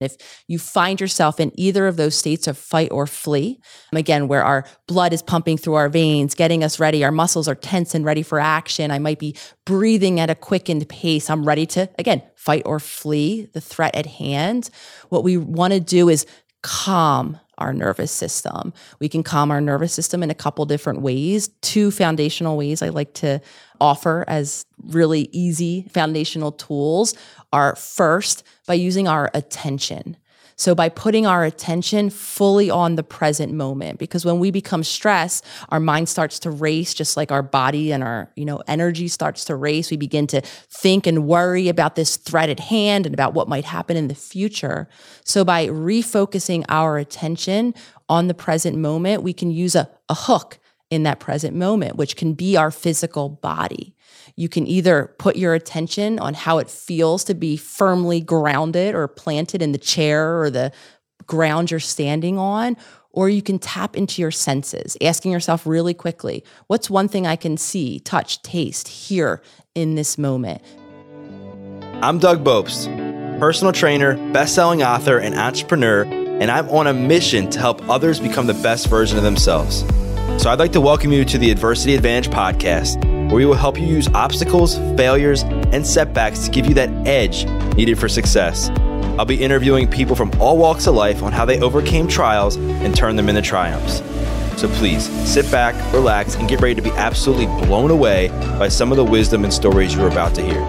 If you find yourself in either of those states of fight or flee, again, where our blood is pumping through our veins, getting us ready, our muscles are tense and ready for action. I might be breathing at a quickened pace. I'm ready to, again, fight or flee the threat at hand. What we want to do is calm our nervous system. We can calm our nervous system in a couple different ways. Two foundational ways I like to offer as really easy foundational tools are first by using our attention. So by putting our attention fully on the present moment, because when we become stressed, our mind starts to race, just like our body and our, energy starts to race. We begin to think and worry about this threat at hand and about what might happen in the future. So by refocusing our attention on the present moment, we can use a hook in that present moment, which can be our physical body. You can either put your attention on how it feels to be firmly grounded or planted in the chair or the ground you're standing on, or you can tap into your senses, asking yourself really quickly, what's one thing I can see, touch, taste, hear in this moment? I'm Doug Bopst, personal trainer, best-selling author, and entrepreneur, and I'm on a mission to help others become the best version of themselves. So I'd like to welcome you to the Adversity Advantage podcast, where we will help you use obstacles, failures, and setbacks to give you that edge needed for success. I'll be interviewing people from all walks of life on how they overcame trials and turned them into triumphs. So please sit back, relax, and get ready to be absolutely blown away by some of the wisdom and stories you're about to hear.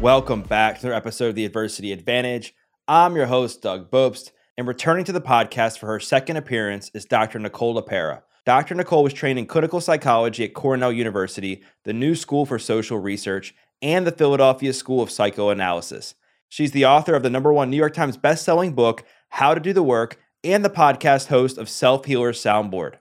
Welcome back to another episode of the Adversity Advantage. I'm your host, Doug Bopst, and returning to the podcast for her second appearance is Dr. Nicole LePera. Dr. Nicole was trained in clinical psychology at Cornell University, the New School for Social Research, and the Philadelphia School of Psychoanalysis. She's the author of the #1 New York Times bestselling book, How to Do the Work, and the podcast host of SelfHealers Soundboard.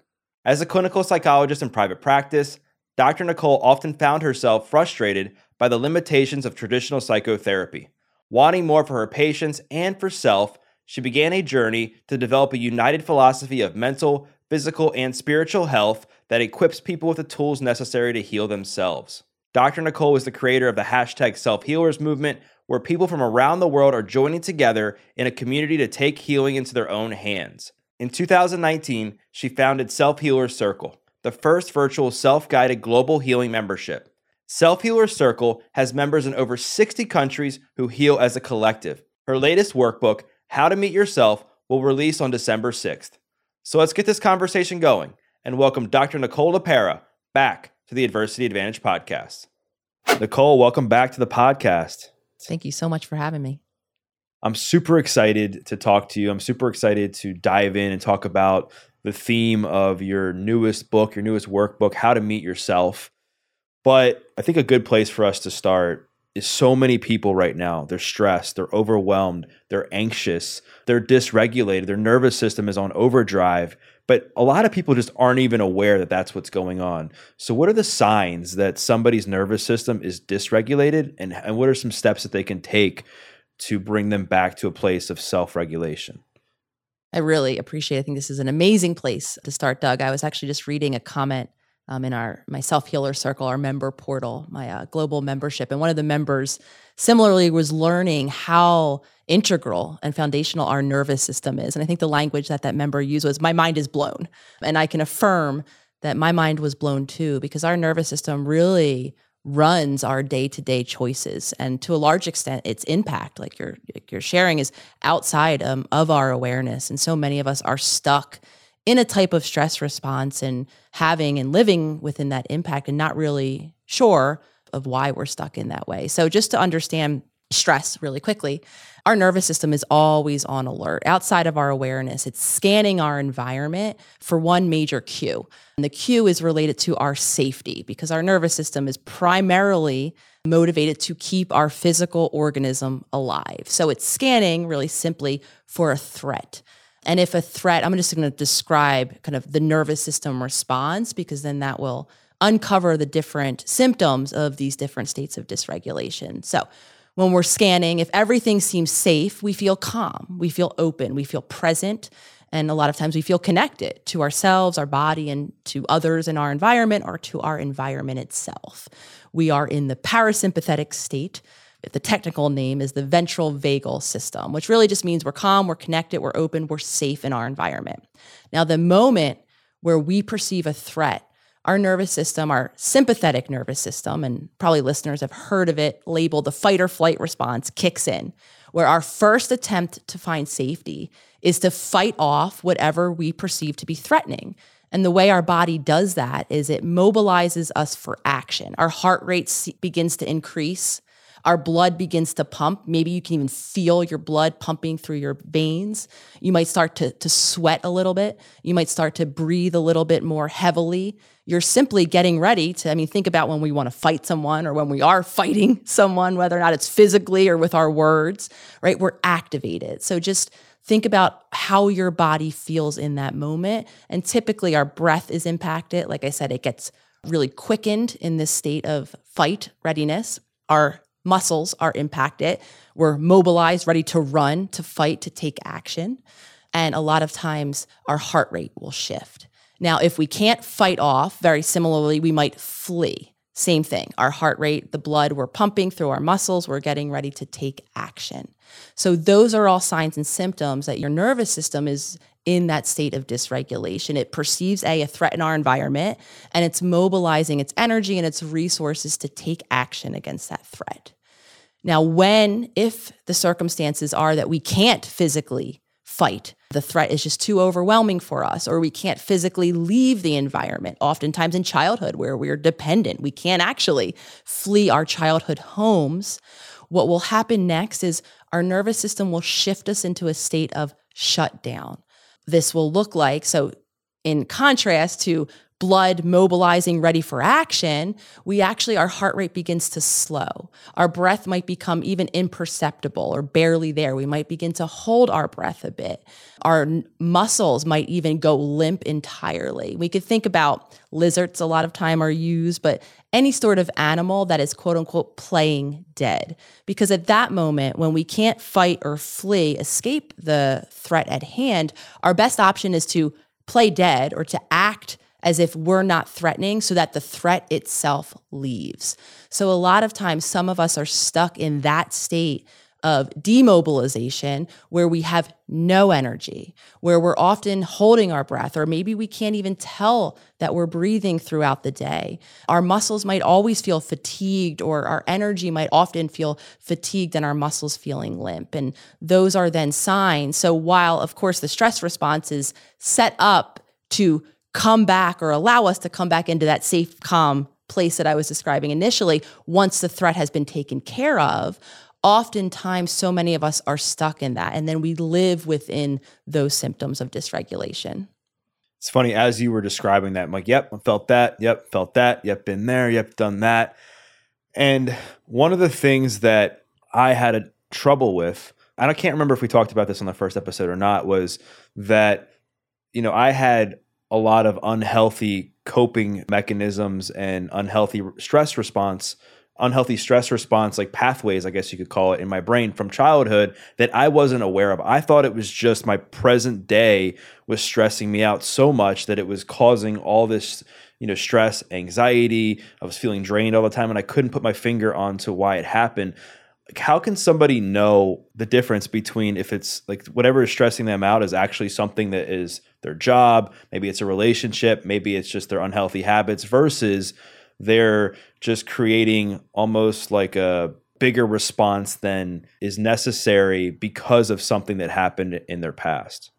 As a clinical psychologist in private practice, Dr. Nicole often found herself frustrated by the limitations of traditional psychotherapy. Wanting more for her patients and for self, she began a journey to develop a united philosophy of mental, physical, and spiritual health that equips people with the tools necessary to heal themselves. Dr. Nicole is the creator of the #SelfHealers Movement, where people from around the world are joining together in a community to take healing into their own hands. In 2019, she founded SelfHealers Circle, the first virtual self-guided global healing membership. SelfHealers Circle has members in over 60 countries who heal as a collective. Her latest workbook, How to Meet Yourself, will release on December 6th. So let's get this conversation going and welcome Dr. Nicole LePera back to the Adversity Advantage podcast. Nicole, welcome back to the podcast. Thank you so much for having me. I'm super excited to talk to you. I'm super excited to dive in and talk about the theme of your newest book, your newest workbook, How to Meet Yourself. But I think a good place for us to start is so many people right now, they're stressed, they're overwhelmed, they're anxious, they're dysregulated, their nervous system is on overdrive, but a lot of people just aren't even aware that that's what's going on. So what are the signs that somebody's nervous system is dysregulated, and what are some steps that they can take to bring them back to a place of self-regulation? I really appreciate it. I think this is an amazing place to start, Doug. I was actually just reading a comment in my SelfHealer Circle, our member portal, my global membership. And one of the members similarly was learning how integral and foundational our nervous system is. And I think the language that member used was, my mind is blown. And I can affirm that my mind was blown too, because our nervous system really runs our day-to-day choices. And to a large extent, its impact, like you're sharing, is outside of our awareness. And so many of us are stuck in a type of stress response and having and living within that impact and not really sure of why we're stuck in that way. So just to understand stress really quickly, our nervous system is always on alert outside of our awareness. It's scanning our environment for one major cue. And the cue is related to our safety, because our nervous system is primarily motivated to keep our physical organism alive. So it's scanning really simply for a threat. And if a threat, I'm just going to describe kind of the nervous system response, because then that will uncover the different symptoms of these different states of dysregulation. So when we're scanning, if everything seems safe, we feel calm, we feel open, we feel present. And a lot of times we feel connected to ourselves, our body, and to others in our environment, or to our environment itself. We are in the parasympathetic state, The technical name is the ventral vagal system, which really just means we're calm, we're connected, we're open, we're safe in our environment. Now, the moment where we perceive a threat, our nervous system, our sympathetic nervous system, and probably listeners have heard of it, labeled the fight or flight response, kicks in, where our first attempt to find safety is to fight off whatever we perceive to be threatening. And the way our body does that is it mobilizes us for action. Our heart rate begins to increase. Our blood begins to pump. Maybe you can even feel your blood pumping through your veins. You might start to sweat a little bit. You might start to breathe a little bit more heavily. You're simply getting ready to, think about when we want to fight someone or when we are fighting someone, whether or not it's physically or with our words, right? We're activated. So just think about how your body feels in that moment. And typically our breath is impacted. Like I said, it gets really quickened in this state of fight readiness. Our muscles are impacted. We're mobilized, ready to run, to fight, to take action. And a lot of times our heart rate will shift. Now, if we can't fight off, very similarly, we might flee. Same thing. Our heart rate, the blood we're pumping through our muscles, we're getting ready to take action. So those are all signs and symptoms that your nervous system is in that state of dysregulation. It perceives a threat in our environment, and it's mobilizing its energy and its resources to take action against that threat. Now, if the circumstances are that we can't physically fight, the threat is just too overwhelming for us, or we can't physically leave the environment. Oftentimes in childhood where we're dependent, we can't actually flee our childhood homes. What will happen next is our nervous system will shift us into a state of shutdown. This will look like, so in contrast to blood mobilizing, ready for action, our heart rate begins to slow. Our breath might become even imperceptible or barely there. We might begin to hold our breath a bit. Our muscles might even go limp entirely. We could think about lizards a lot of time are used, but any sort of animal that is quote unquote playing dead. Because at that moment, when we can't fight or flee, escape the threat at hand, our best option is to play dead or to act as if we're not threatening so that the threat itself leaves. So a lot of times, some of us are stuck in that state of demobilization where we have no energy, where we're often holding our breath, or maybe we can't even tell that we're breathing throughout the day. Our muscles might always feel fatigued, or our energy might often feel fatigued and our muscles feeling limp. And those are then signs. So while, of course, the stress response is set up to come back or allow us to come back into that safe, calm place that I was describing initially, once the threat has been taken care of, oftentimes so many of us are stuck in that. And then we live within those symptoms of dysregulation. It's funny, as you were describing that, I'm like, yep, I felt that. Yep, felt that. Yep, been there. Yep, done that. And one of the things that I had trouble with, and I can't remember if we talked about this on the first episode or not, was that, I had a lot of unhealthy coping mechanisms and unhealthy stress response, like pathways, I guess you could call it, in my brain from childhood that I wasn't aware of. I thought it was just my present day was stressing me out so much that it was causing all this, stress, anxiety. I was feeling drained all the time and I couldn't put my finger onto why it happened. How can somebody know the difference between if it's like whatever is stressing them out is actually something that is their job, maybe it's a relationship, maybe it's just their unhealthy habits, versus they're just creating almost like a bigger response than is necessary because of something that happened in their past?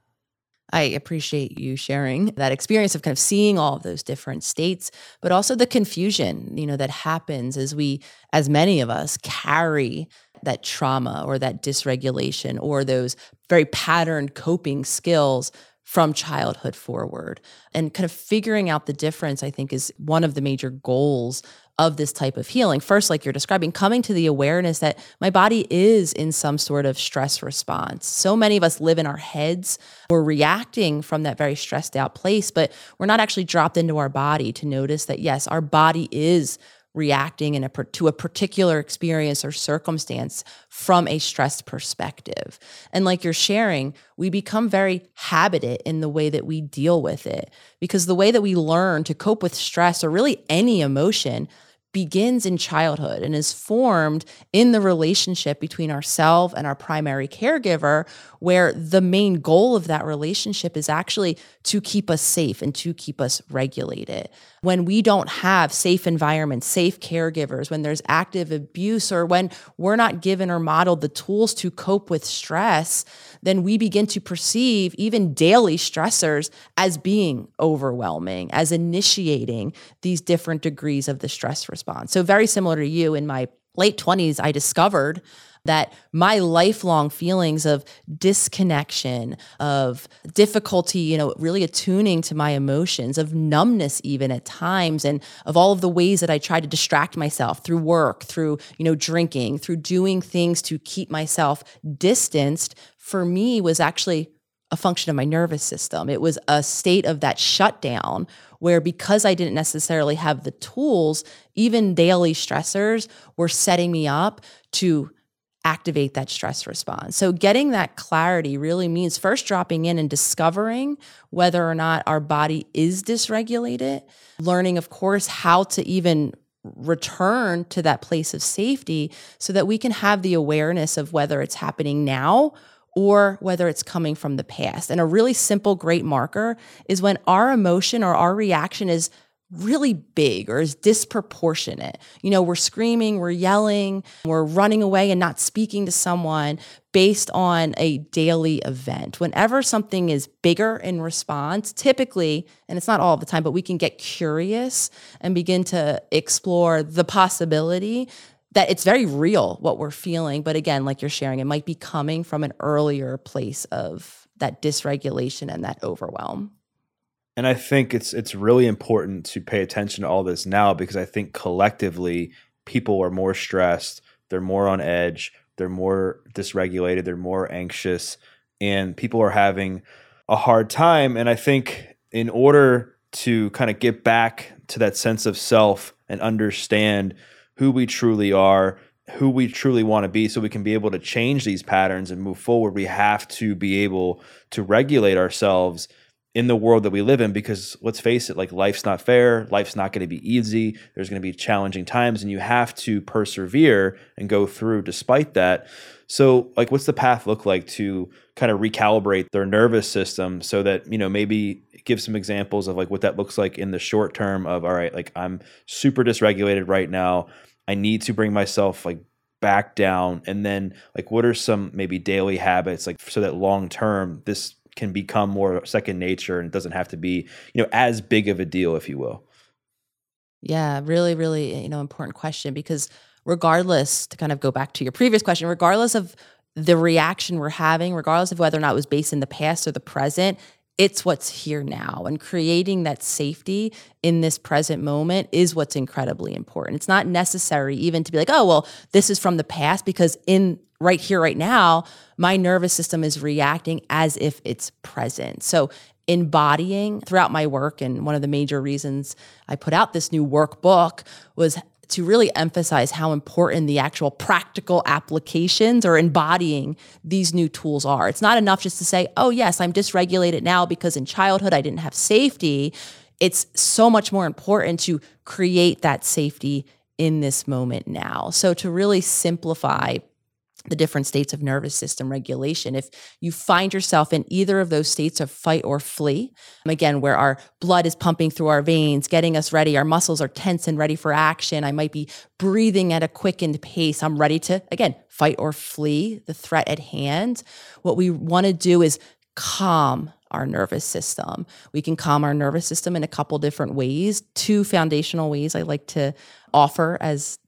I appreciate you sharing that experience of kind of seeing all of those different states, but also the confusion, that happens as as many of us carry that trauma or that dysregulation or those very patterned coping skills from childhood forward. And kind of figuring out the difference, I think, is one of the major goals of this type of healing. First, like you're describing, coming to the awareness that my body is in some sort of stress response. So many of us live in our heads. We're reacting from that very stressed out place, but we're not actually dropped into our body to notice that, yes, our body is reacting to a particular experience or circumstance from a stressed perspective. And like you're sharing, we become very habited in the way that we deal with it, because the way that we learn to cope with stress or really any emotion begins in childhood and is formed in the relationship between ourselves and our primary caregiver, where the main goal of that relationship is actually to keep us safe and to keep us regulated. When we don't have safe environments, safe caregivers, when there's active abuse, or when we're not given or modeled the tools to cope with stress, then we begin to perceive even daily stressors as being overwhelming, as initiating these different degrees of the stress response. So very similar to you, in my late 20s, I discovered that my lifelong feelings of disconnection, of difficulty, really attuning to my emotions, of numbness even at times, and of all of the ways that I try to distract myself through work, through, drinking, through doing things to keep myself distanced, for me was actually a function of my nervous system. It was a state of that shutdown where, because I didn't necessarily have the tools, even daily stressors were setting me up to activate that stress response. So getting that clarity really means first dropping in and discovering whether or not our body is dysregulated, learning, of course, how to even return to that place of safety so that we can have the awareness of whether it's happening now or whether it's coming from the past. And a really simple, great marker is when our emotion or our reaction is really big or is disproportionate. We're screaming, we're yelling, we're running away and not speaking to someone based on a daily event. Whenever something is bigger in response, typically, and it's not all the time, but we can get curious and begin to explore the possibility that it's very real what we're feeling. But again, like you're sharing, it might be coming from an earlier place of that dysregulation and that overwhelm. And I think it's really important to pay attention to all this now, because I think collectively people are more stressed, they're more on edge, they're more dysregulated, they're more anxious, and people are having a hard time. And I think in order to kind of get back to that sense of self and understand who we truly are, who we truly want to be, so we can be able to change these patterns and move forward, we have to be able to regulate ourselves in the world that we live in, because let's face it, life's not fair, life's not going to be easy, there's going to be challenging times, and you have to persevere and go through despite that. So what's the path look like to kind of recalibrate their nervous system so that, maybe give some examples of what that looks like in the short term of, all right, I'm super dysregulated right now, I need to bring myself back down. And then what are some maybe daily habits so that long term this can become more second nature and doesn't have to be as big of a deal, if you will? Yeah, really, really important question, because regardless, to kind of go back to your previous question, regardless of the reaction we're having, regardless of whether or not it was based in the past or the present, it's what's here now. And creating that safety in this present moment is what's incredibly important. It's not necessary even to be this is from the past, because in right here, right now, my nervous system is reacting as if it's present. So embodying throughout my work, and one of the major reasons I put out this new workbook was to really emphasize how important the actual practical applications or embodying these new tools are. It's not enough just to say, oh yes, I'm dysregulated now because in childhood I didn't have safety. It's so much more important to create that safety in this moment now. So to really simplify the different states of nervous system regulation, if you find yourself in either of those states of fight or flee, again, where our blood is pumping through our veins, getting us ready, our muscles are tense and ready for action, I might be breathing at a quickened pace, I'm ready to, again, fight or flee the threat at hand. What we want to do is calm our nervous system. We can calm our nervous system in a couple different ways. Two foundational ways I like to offer as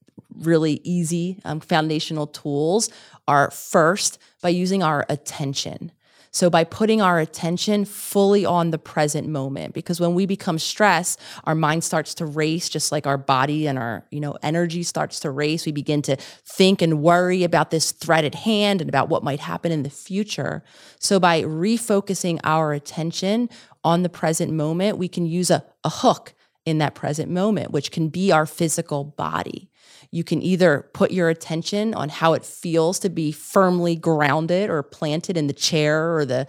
really easy foundational tools are, first, by using our attention. So by putting our attention fully on the present moment, because when we become stressed, our mind starts to race, just like our body and our, energy starts to race. We begin to think and worry about this threat at hand and about what might happen in the future. So by refocusing our attention on the present moment, we can use a hook in that present moment, which can be our physical body. You can either put your attention on how it feels to be firmly grounded or planted in the chair or the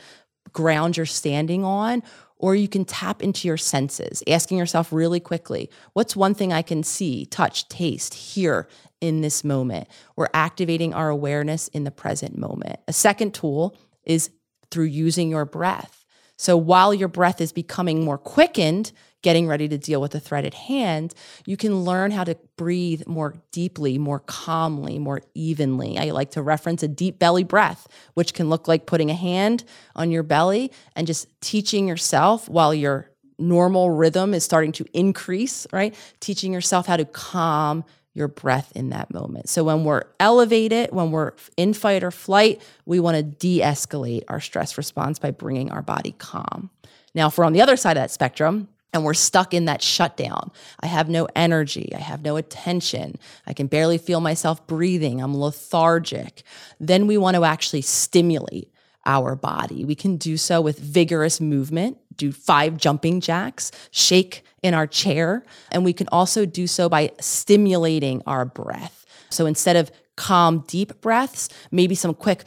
ground you're standing on, or you can tap into your senses, asking yourself really quickly, what's one thing I can see, touch, taste, hear in this moment? We're activating our awareness in the present moment. A second tool is through using your breath. So while your breath is becoming more quickened, getting ready to deal with the threat at hand, you can learn how to breathe more deeply, more calmly, more evenly. I like to reference a deep belly breath, which can look like putting a hand on your belly and just teaching yourself while your normal rhythm is starting to increase, right? Teaching yourself how to calm your breath in that moment. So when we're elevated, when we're in fight or flight, we want to de-escalate our stress response by bringing our body calm. Now, if we're on the other side of that spectrum, and we're stuck in that shutdown. I have no energy. I have no attention. I can barely feel myself breathing. I'm lethargic. Then we want to actually stimulate our body. We can do so with vigorous movement, do 5 jumping jacks, shake in our chair, and we can also do so by stimulating our breath. So instead of calm, deep breaths, maybe some quick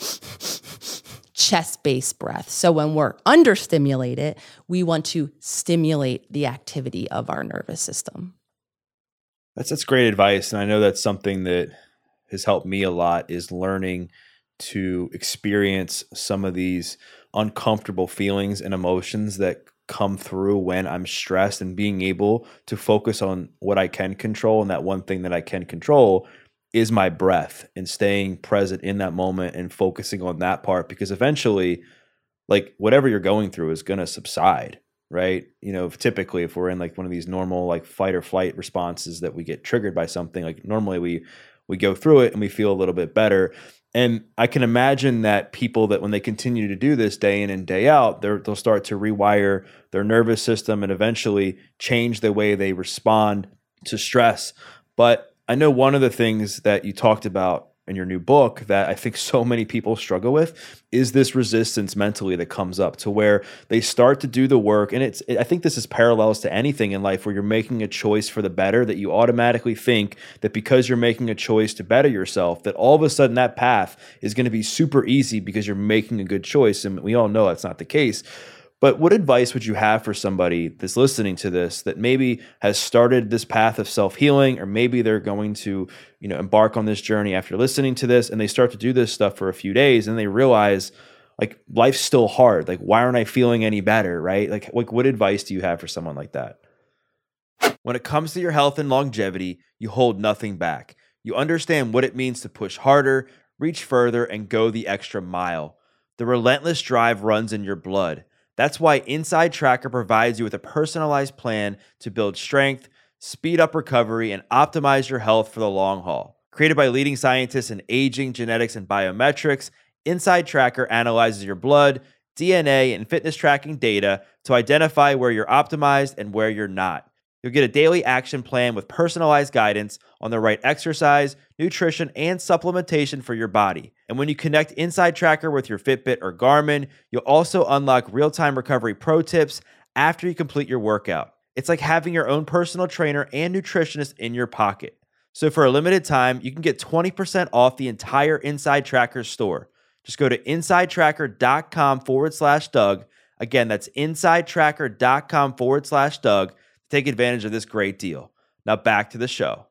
chest-based breath. So when we're understimulated, we want to stimulate the activity of our nervous system. That's great advice. And I know that's something that has helped me a lot, is learning to experience some of these uncomfortable feelings and emotions that come through when I'm stressed, and being able to focus on what I can control. And that one thing that I can control is my breath, and staying present in that moment and focusing on that part, because eventually, like, whatever you're going through is going to subside, right? You know, typically if we're in like one of these normal like fight or flight responses that we get triggered by something, like normally we go through it and we feel a little bit better. And I can imagine that people that when they continue to do this day in and day out, they'll start to rewire their nervous system and eventually change the way they respond to stress. But I know one of the things that you talked about in your new book that I think so many people struggle with is this resistance mentally that comes up to where they start to do the work. And I think this is parallels to anything in life where you're making a choice for the better, that you automatically think that because you're making a choice to better yourself, that all of a sudden that path is going to be super easy because you're making a good choice. And we all know that's not the case. But what advice would you have for somebody that's listening to this that maybe has started this path of self-healing, or maybe they're going to, you know, embark on this journey after listening to this, and they start to do this stuff for a few days and they realize like life's still hard. Like, why aren't I feeling any better, right? Like what advice do you have for someone like that? When it comes to your health and longevity, you hold nothing back. You understand what it means to push harder, reach further, and go the extra mile. The relentless drive runs in your blood. That's why InsideTracker provides you with a personalized plan to build strength, speed up recovery, and optimize your health for the long haul. Created by leading scientists in aging, genetics, and biometrics, InsideTracker analyzes your blood, DNA, and fitness tracking data to identify where you're optimized and where you're not. You'll get a daily action plan with personalized guidance on the right exercise, nutrition, and supplementation for your body. And when you connect InsideTracker with your Fitbit or Garmin, you'll also unlock real-time recovery pro tips after you complete your workout. It's like having your own personal trainer and nutritionist in your pocket. So for a limited time, you can get 20% off the entire InsideTracker store. Just go to InsideTracker.com/Doug. Again, that's InsideTracker.com/Doug. Take advantage of this great deal. Now back to the show.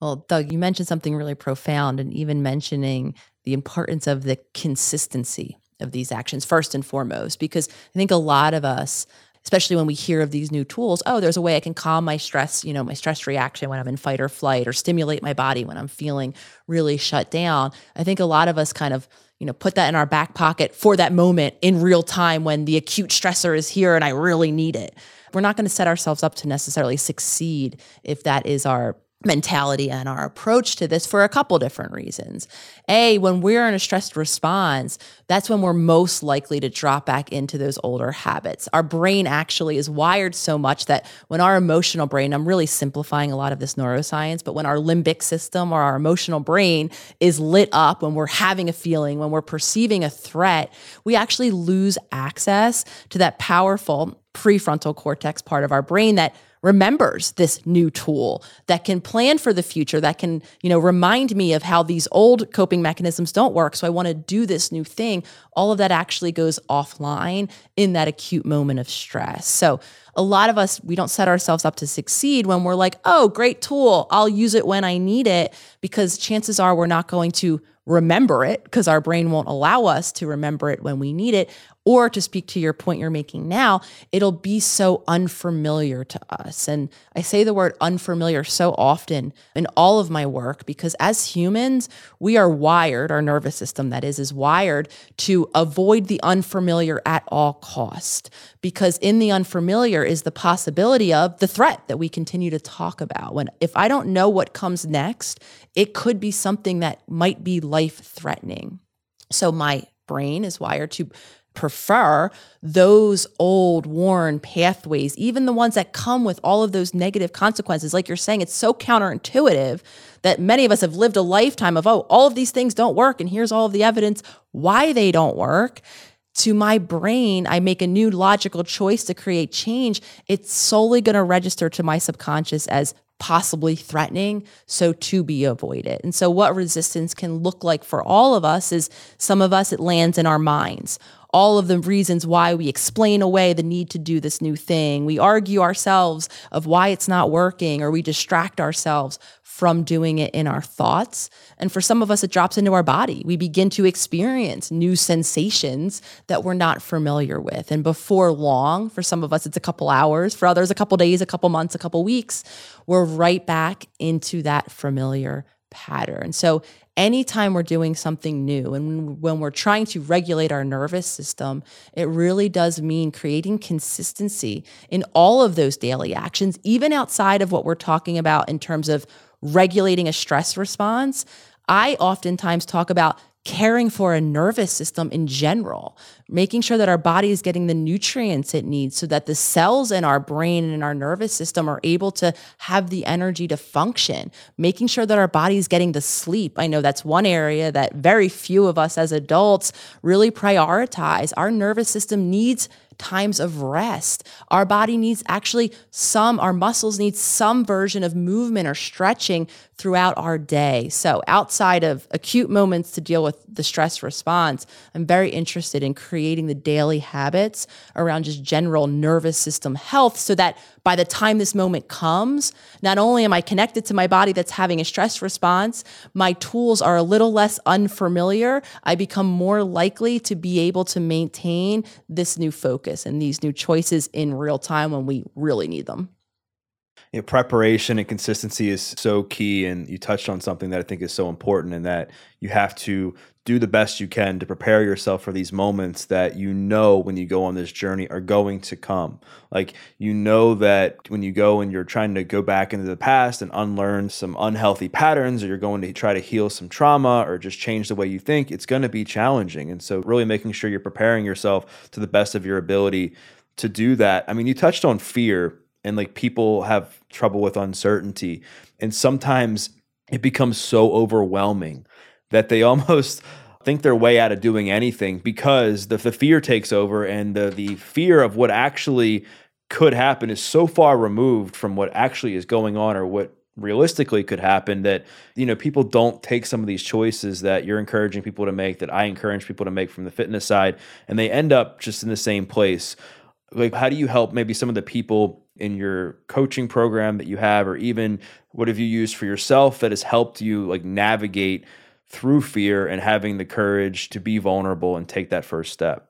Well, Doug, you mentioned something really profound, and even mentioning the importance of the consistency of these actions first and foremost, because I think a lot of us, especially when we hear of these new tools, oh, there's a way I can calm my stress, you know, my stress reaction when I'm in fight or flight, or stimulate my body when I'm feeling really shut down. I think a lot of us kind of, you know, put that in our back pocket for that moment in real time when the acute stressor is here and I really need it. We're not going to set ourselves up to necessarily succeed if that is our mentality and our approach to this, for a couple different reasons. A, when we're in a stressed response, that's when we're most likely to drop back into those older habits. Our brain actually is wired so much that when our emotional brain, I'm really simplifying a lot of this neuroscience, but when our limbic system or our emotional brain is lit up, when we're having a feeling, when we're perceiving a threat, we actually lose access to that powerful prefrontal cortex part of our brain that remembers this new tool, that can plan for the future, that can, you know, remind me of how these old coping mechanisms don't work. So I want to do this new thing. all of that actually goes offline in that acute moment of stress. So a lot of us, we don't set ourselves up to succeed when we're like, oh, great tool, I'll use it when I need it, because chances are we're not going to remember it because our brain won't allow us to remember it when we need it. Or to speak to your point you're making now, it'll be so unfamiliar to us. And I say the word unfamiliar so often in all of my work because as humans, we are wired, our nervous system that is wired to avoid the unfamiliar at all cost, because in the unfamiliar is the possibility of the threat that we continue to talk about. If I don't know what comes next, it could be something that might be life-threatening. So my brain is wired to prefer those old, worn pathways, even the ones that come with all of those negative consequences. Like you're saying, it's so counterintuitive that many of us have lived a lifetime of, oh, all of these things don't work, and here's all of the evidence why they don't work. To my brain, I make a new logical choice to create change. It's solely going to register to my subconscious as possibly threatening, so to be avoided. And so what resistance can look like for all of us is, some of us, it lands in our minds. All of the reasons why we explain away the need to do this new thing. We argue ourselves of why it's not working, or we distract ourselves from doing it in our thoughts. And for some of us, it drops into our body. We begin to experience new sensations that we're not familiar with. And before long, for some of us, it's a couple hours. For others, a couple days, a couple months, a couple weeks, we're right back into that familiar pattern. So anytime we're doing something new and when we're trying to regulate our nervous system, it really does mean creating consistency in all of those daily actions, even outside of what we're talking about in terms of regulating a stress response. I oftentimes talk about caring for a nervous system in general, making sure that our body is getting the nutrients it needs so that the cells in our brain and in our nervous system are able to have the energy to function, making sure that our body is getting the sleep. I know that's one area that very few of us as adults really prioritize. Our nervous system needs times of rest. Our body needs our muscles need some version of movement or stretching throughout our day. So outside of acute moments to deal with the stress response, I'm very interested in creating the daily habits around just general nervous system health so that by the time this moment comes, not only am I connected to my body that's having a stress response, my tools are a little less unfamiliar. I become more likely to be able to maintain this new focus and these new choices in real time when we really need them. Yeah, preparation and consistency is so key. And you touched on something that I think is so important, in that you have to do the best you can to prepare yourself for these moments that you know when you go on this journey are going to come. Like, you know that when you go and you're trying to go back into the past and unlearn some unhealthy patterns, or you're going to try to heal some trauma or just change the way you think, it's going to be challenging. And so really making sure you're preparing yourself to the best of your ability to do that. I mean, you touched on fear, and like, people have trouble with uncertainty, and sometimes it becomes so overwhelming that they almost think their way out of doing anything, because the fear takes over, and the fear of what actually could happen is so far removed from what actually is going on or what realistically could happen that, you know, people don't take some of these choices that you're encouraging people to make, that I encourage people to make from the fitness side, and they end up just in the same place. Like, how do you help maybe some of the people in your coaching program that you have, or even what have you used for yourself that has helped you like navigate through fear and having the courage to be vulnerable and take that first step?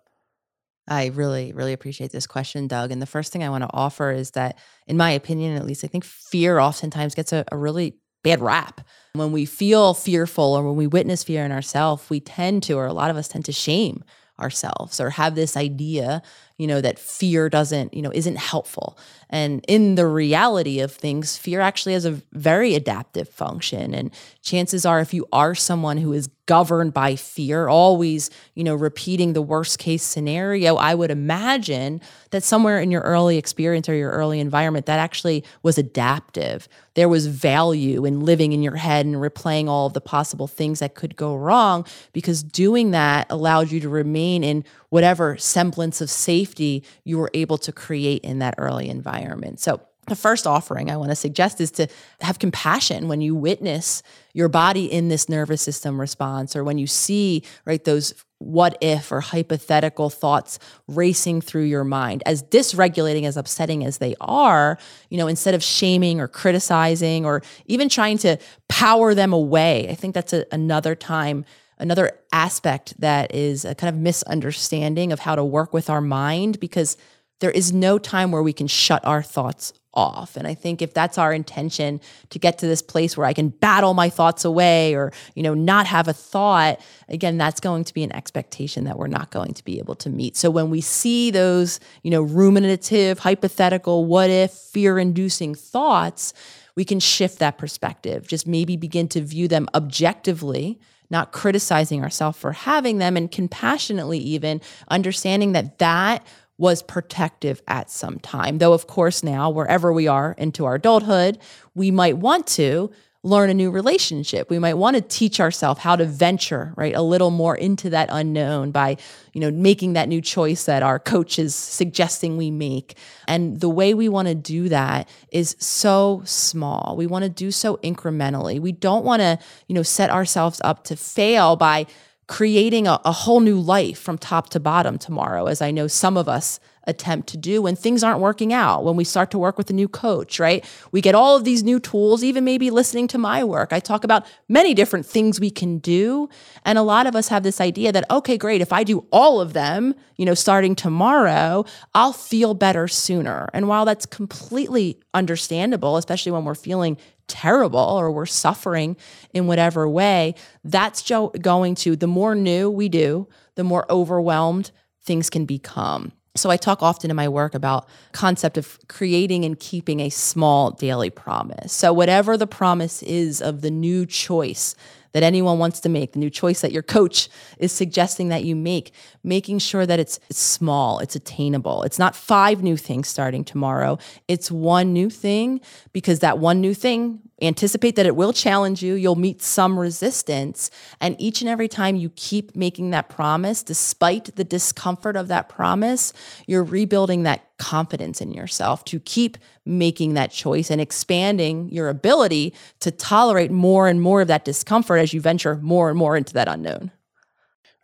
I really, really appreciate this question, Doug. And the first thing I want to offer is that, in my opinion, at least, I think fear oftentimes gets a really bad rap. When we feel fearful, or when we witness fear in ourselves, we tend to, or a lot of us tend to, shame ourselves, or have this idea, you know, that fear doesn't, you know, isn't helpful. And in the reality of things, fear actually has a very adaptive function. And chances are, if you are someone who is governed by fear, always, you know, repeating the worst case scenario, I would imagine that somewhere in your early experience or your early environment, that actually was adaptive. There was value in living in your head and replaying all of the possible things that could go wrong, because doing that allowed you to remain in whatever semblance of safety you were able to create in that early environment. So the first offering I want to suggest is to have compassion when you witness your body in this nervous system response, or when you see, right, those what if or hypothetical thoughts racing through your mind, as dysregulating, as upsetting as they are, you know, instead of shaming or criticizing or even trying to power them away. I think that's another time, another aspect that is a kind of misunderstanding of how to work with our mind, because there is no time where we can shut our thoughts off. And I think if that's our intention, to get to this place where I can battle my thoughts away or, you know, not have a thought, again, that's going to be an expectation that we're not going to be able to meet. So when we see those, you know, ruminative, hypothetical, what if, fear-inducing thoughts, we can shift that perspective, just maybe begin to view them objectively, not criticizing ourselves for having them, and compassionately even understanding that that was protective at some time. Though, of course, now, wherever we are into our adulthood, we might want to learn a new relationship. We might want to teach ourselves how to venture, right, a little more into that unknown by, you know, making that new choice that our coach is suggesting we make. And the way we want to do that is so small. We want to do so incrementally. We don't want to, you know, set ourselves up to fail by creating a whole new life from top to bottom tomorrow, as I know some of us attempt to do when things aren't working out, when we start to work with a new coach, right? We get all of these new tools, even maybe listening to my work. I talk about many different things we can do. And a lot of us have this idea that, okay, great, if I do all of them, you know, starting tomorrow, I'll feel better sooner. And while that's completely understandable, especially when we're feeling terrible or we're suffering in whatever way, that's going to, the more new we do, the more overwhelmed things can become. So I talk often in my work about concept of creating and keeping a small daily promise. So whatever the promise is of the new choice that anyone wants to make, the new choice that your coach is suggesting that you make, making sure that it's small, it's attainable. It's not 5 new things starting tomorrow. It's 1 new thing, because that 1 new thing, anticipate that it will challenge you. You'll meet some resistance. And each and every time you keep making that promise, despite the discomfort of that promise, you're rebuilding that confidence in yourself to keep making that choice and expanding your ability to tolerate more and more of that discomfort as you venture more and more into that unknown.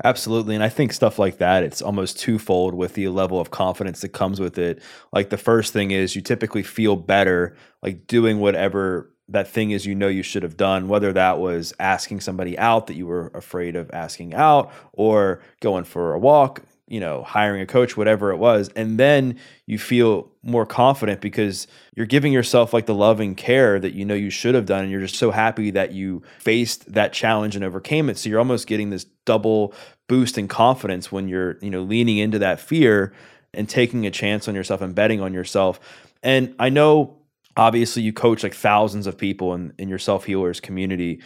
Absolutely. And I think stuff like that, it's almost twofold with the level of confidence that comes with it. Like the first thing is you typically feel better, like doing whatever that thing is, you know, you should have done, whether that was asking somebody out that you were afraid of asking out, or going for a walk, you know, hiring a coach, whatever it was. And then you feel more confident because you're giving yourself like the love and care that you know you should have done. And you're just so happy that you faced that challenge and overcame it. So you're almost getting this double boost in confidence when you're, you know, leaning into that fear and taking a chance on yourself and betting on yourself. And I know, obviously, you coach like thousands of people in your self-healers community.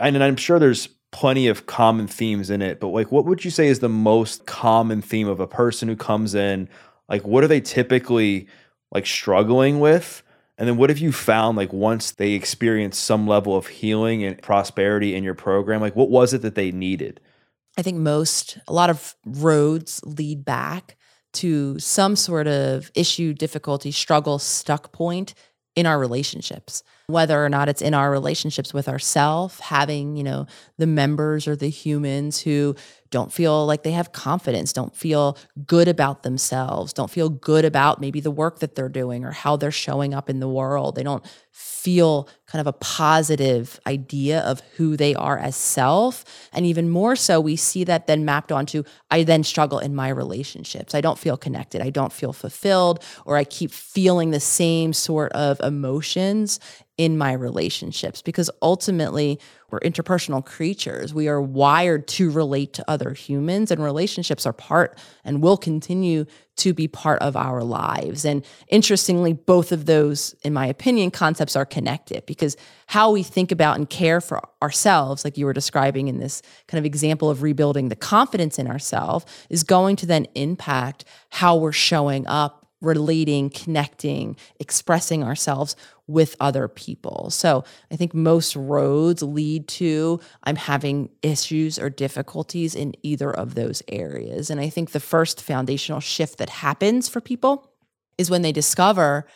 And I'm sure there's plenty of common themes in it, but like, what would you say is the most common theme of a person who comes in? Like, what are they typically like struggling with? And then what have you found, like, once they experience some level of healing and prosperity in your program, like what was it that they needed? I think a lot of roads lead back to some sort of issue, difficulty, struggle, stuck point in our relationships, whether or not it's in our relationships with ourselves, having, you know, the members or the humans who don't feel like they have confidence, don't feel good about themselves, don't feel good about maybe the work that they're doing or how they're showing up in the world. They don't feel kind of a positive idea of who they are as self. And even more so, we see that then mapped onto, I then struggle in my relationships. I don't feel connected. I don't feel fulfilled, or I keep feeling the same sort of emotions in my relationships, because ultimately we're interpersonal creatures. We are wired to relate to other humans, and relationships are part and will continue to be part of our lives. And interestingly, both of those, in my opinion, concepts are connected, because how we think about and care for ourselves, like you were describing in this kind of example of rebuilding the confidence in ourselves, is going to then impact how we're showing up, relating, connecting, expressing ourselves with other people. So I think most roads lead to, I'm having issues or difficulties in either of those areas. And I think the first foundational shift that happens for people is when they discover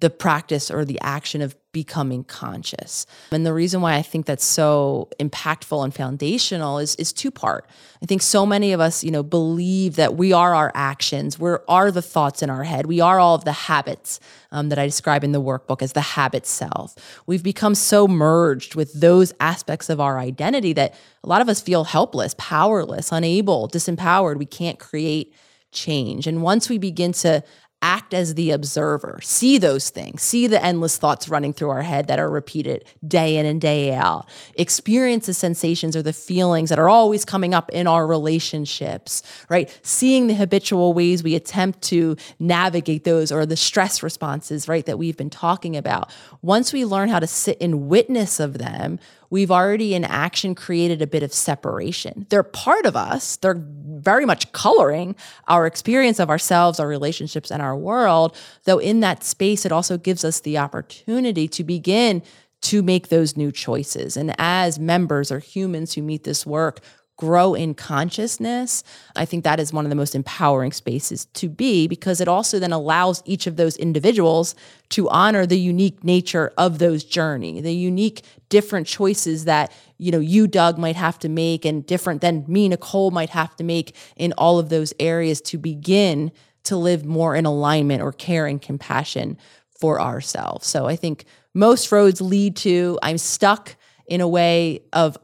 the practice or the action of becoming conscious. And the reason why I think that's so impactful and foundational is two-part. I think so many of us, believe that we are our actions, we are the thoughts in our head, we are all of the habits that I describe in the workbook as the habit self. We've become so merged with those aspects of our identity that a lot of us feel helpless, powerless, unable, disempowered. We can't create change. And once we begin to act as the observer, see those things, see the endless thoughts running through our head that are repeated day in and day out, experience the sensations or the feelings that are always coming up in our relationships, right? Seeing the habitual ways we attempt to navigate those or the stress responses, right, that we've been talking about. Once we learn how to sit in witness of them, we've already in action created a bit of separation. They're part of us. They're very much coloring our experience of ourselves, our relationships, and our world. Though in that space, it also gives us the opportunity to begin to make those new choices. And as members or humans who meet this work, grow in consciousness, I think that is one of the most empowering spaces to be, because it also then allows each of those individuals to honor the unique nature of those journey, the unique different choices that, you, Doug, might have to make and different than me, Nicole, might have to make in all of those areas to begin to live more in alignment or care and compassion for ourselves. So I think most roads lead to I'm stuck in a way of,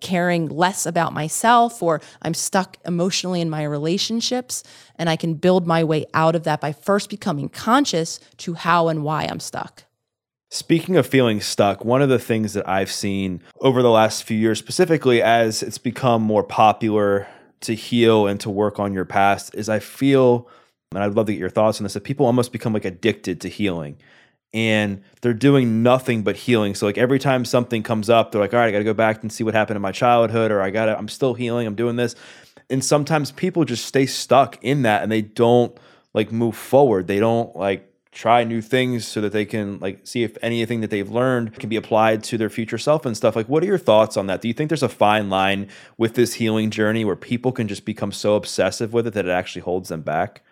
caring less about myself, or I'm stuck emotionally in my relationships, and I can build my way out of that by first becoming conscious to how and why I'm stuck. Speaking of feeling stuck, one of the things that I've seen over the last few years, specifically as it's become more popular to heal and to work on your past, is I feel, and I'd love to get your thoughts on this, that people almost become like addicted to healing. And they're doing nothing but healing. So every time something comes up, they're like, all right, I got to go back and see what happened in my childhood, or I'm still healing, I'm doing this. And sometimes people just stay stuck in that and they don't move forward. They don't try new things so that they can see if anything that they've learned can be applied to their future self and stuff. What are your thoughts on that? Do you think there's a fine line with this healing journey where people can just become so obsessive with it that it actually holds them back?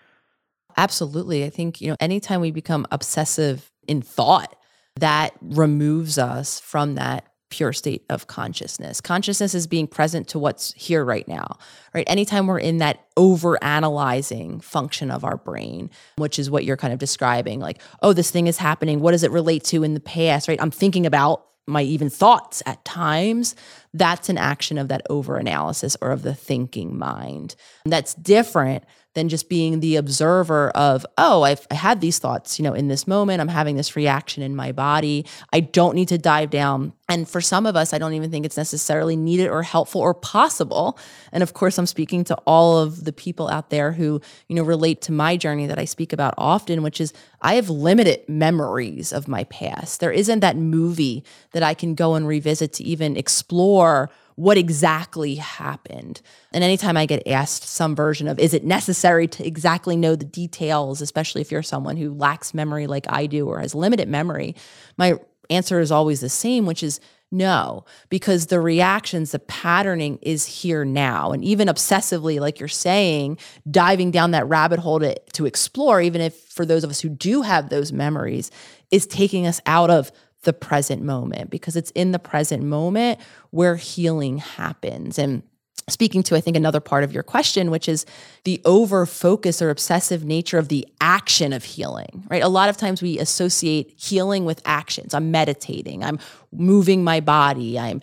Absolutely. I think, anytime we become obsessive in thought, that removes us from that pure state of consciousness. Consciousness is being present to what's here right now, right? Anytime we're in that over-analyzing function of our brain, which is what you're kind of describing, this thing is happening. What does it relate to in the past, right? I'm thinking about my even thoughts at times. That's an action of that over-analysis or of the thinking mind. And that's different than just being the observer of, I had these thoughts, in this moment, I'm having this reaction in my body. I don't need to dive down. And for some of us, I don't even think it's necessarily needed or helpful or possible. And of course, I'm speaking to all of the people out there who, relate to my journey that I speak about often, which is I have limited memories of my past. There isn't that movie that I can go and revisit to even explore what exactly happened. And anytime I get asked some version of, is it necessary to exactly know the details, especially if you're someone who lacks memory like I do or has limited memory, my answer is always the same, which is no, because the reactions, the patterning is here now. And even obsessively, like you're saying, diving down that rabbit hole to explore, even if for those of us who do have those memories, is taking us out of the present moment, because it's in the present moment where healing happens. And speaking to, I think, another part of your question, which is the over-focus or obsessive nature of the action of healing, right? A lot of times we associate healing with actions. I'm meditating, I'm moving my body, I'm,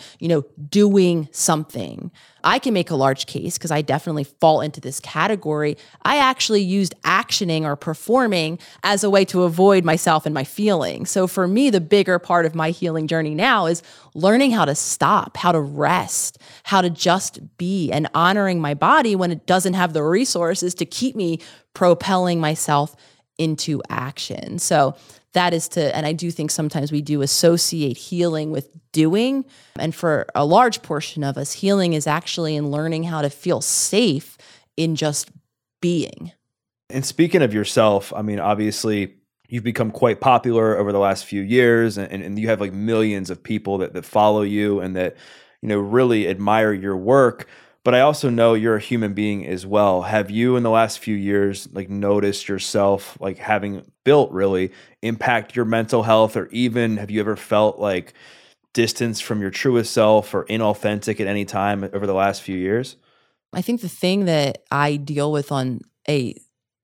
doing something. I can make a large case because I definitely fall into this category. I actually used actioning or performing as a way to avoid myself and my feelings. So for me, the bigger part of my healing journey now is learning how to stop, how to rest, how to just be, and honoring my body when it doesn't have the resources to keep me propelling myself into action. So that is and I do think sometimes we do associate healing with doing. And for a large portion of us, healing is actually in learning how to feel safe in just being. And speaking of yourself, obviously you've become quite popular over the last few years, and you have millions of people that follow you and that, really admire your work. But I also know you're a human being as well. Have you in the last few years noticed yourself having built really impact your mental health, or even have you ever felt distance from your truest self or inauthentic at any time over the last few years? I think the thing that I deal with on a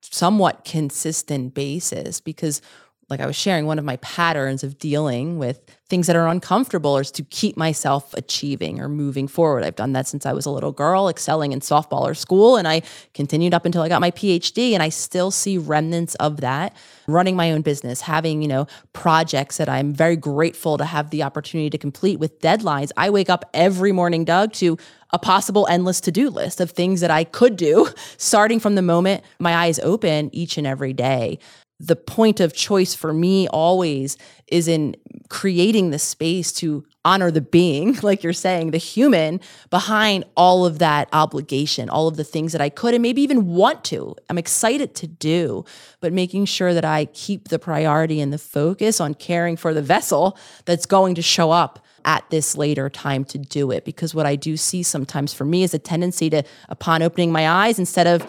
somewhat consistent basis, because I was sharing, one of my patterns of dealing with things that are uncomfortable is to keep myself achieving or moving forward. I've done that since I was a little girl, excelling in softball or school, and I continued up until I got my PhD, and I still see remnants of that. Running my own business, having, projects that I'm very grateful to have the opportunity to complete with deadlines. I wake up every morning, Doug, to a possible endless to-do list of things that I could do, starting from the moment my eyes open each and every day. The point of choice for me always is in creating the space to honor the being, like you're saying, the human behind all of that obligation, all of the things that I could and maybe even want to, I'm excited to do, but making sure that I keep the priority and the focus on caring for the vessel that's going to show up at this later time to do it. Because what I do see sometimes for me is a tendency to, upon opening my eyes, instead of,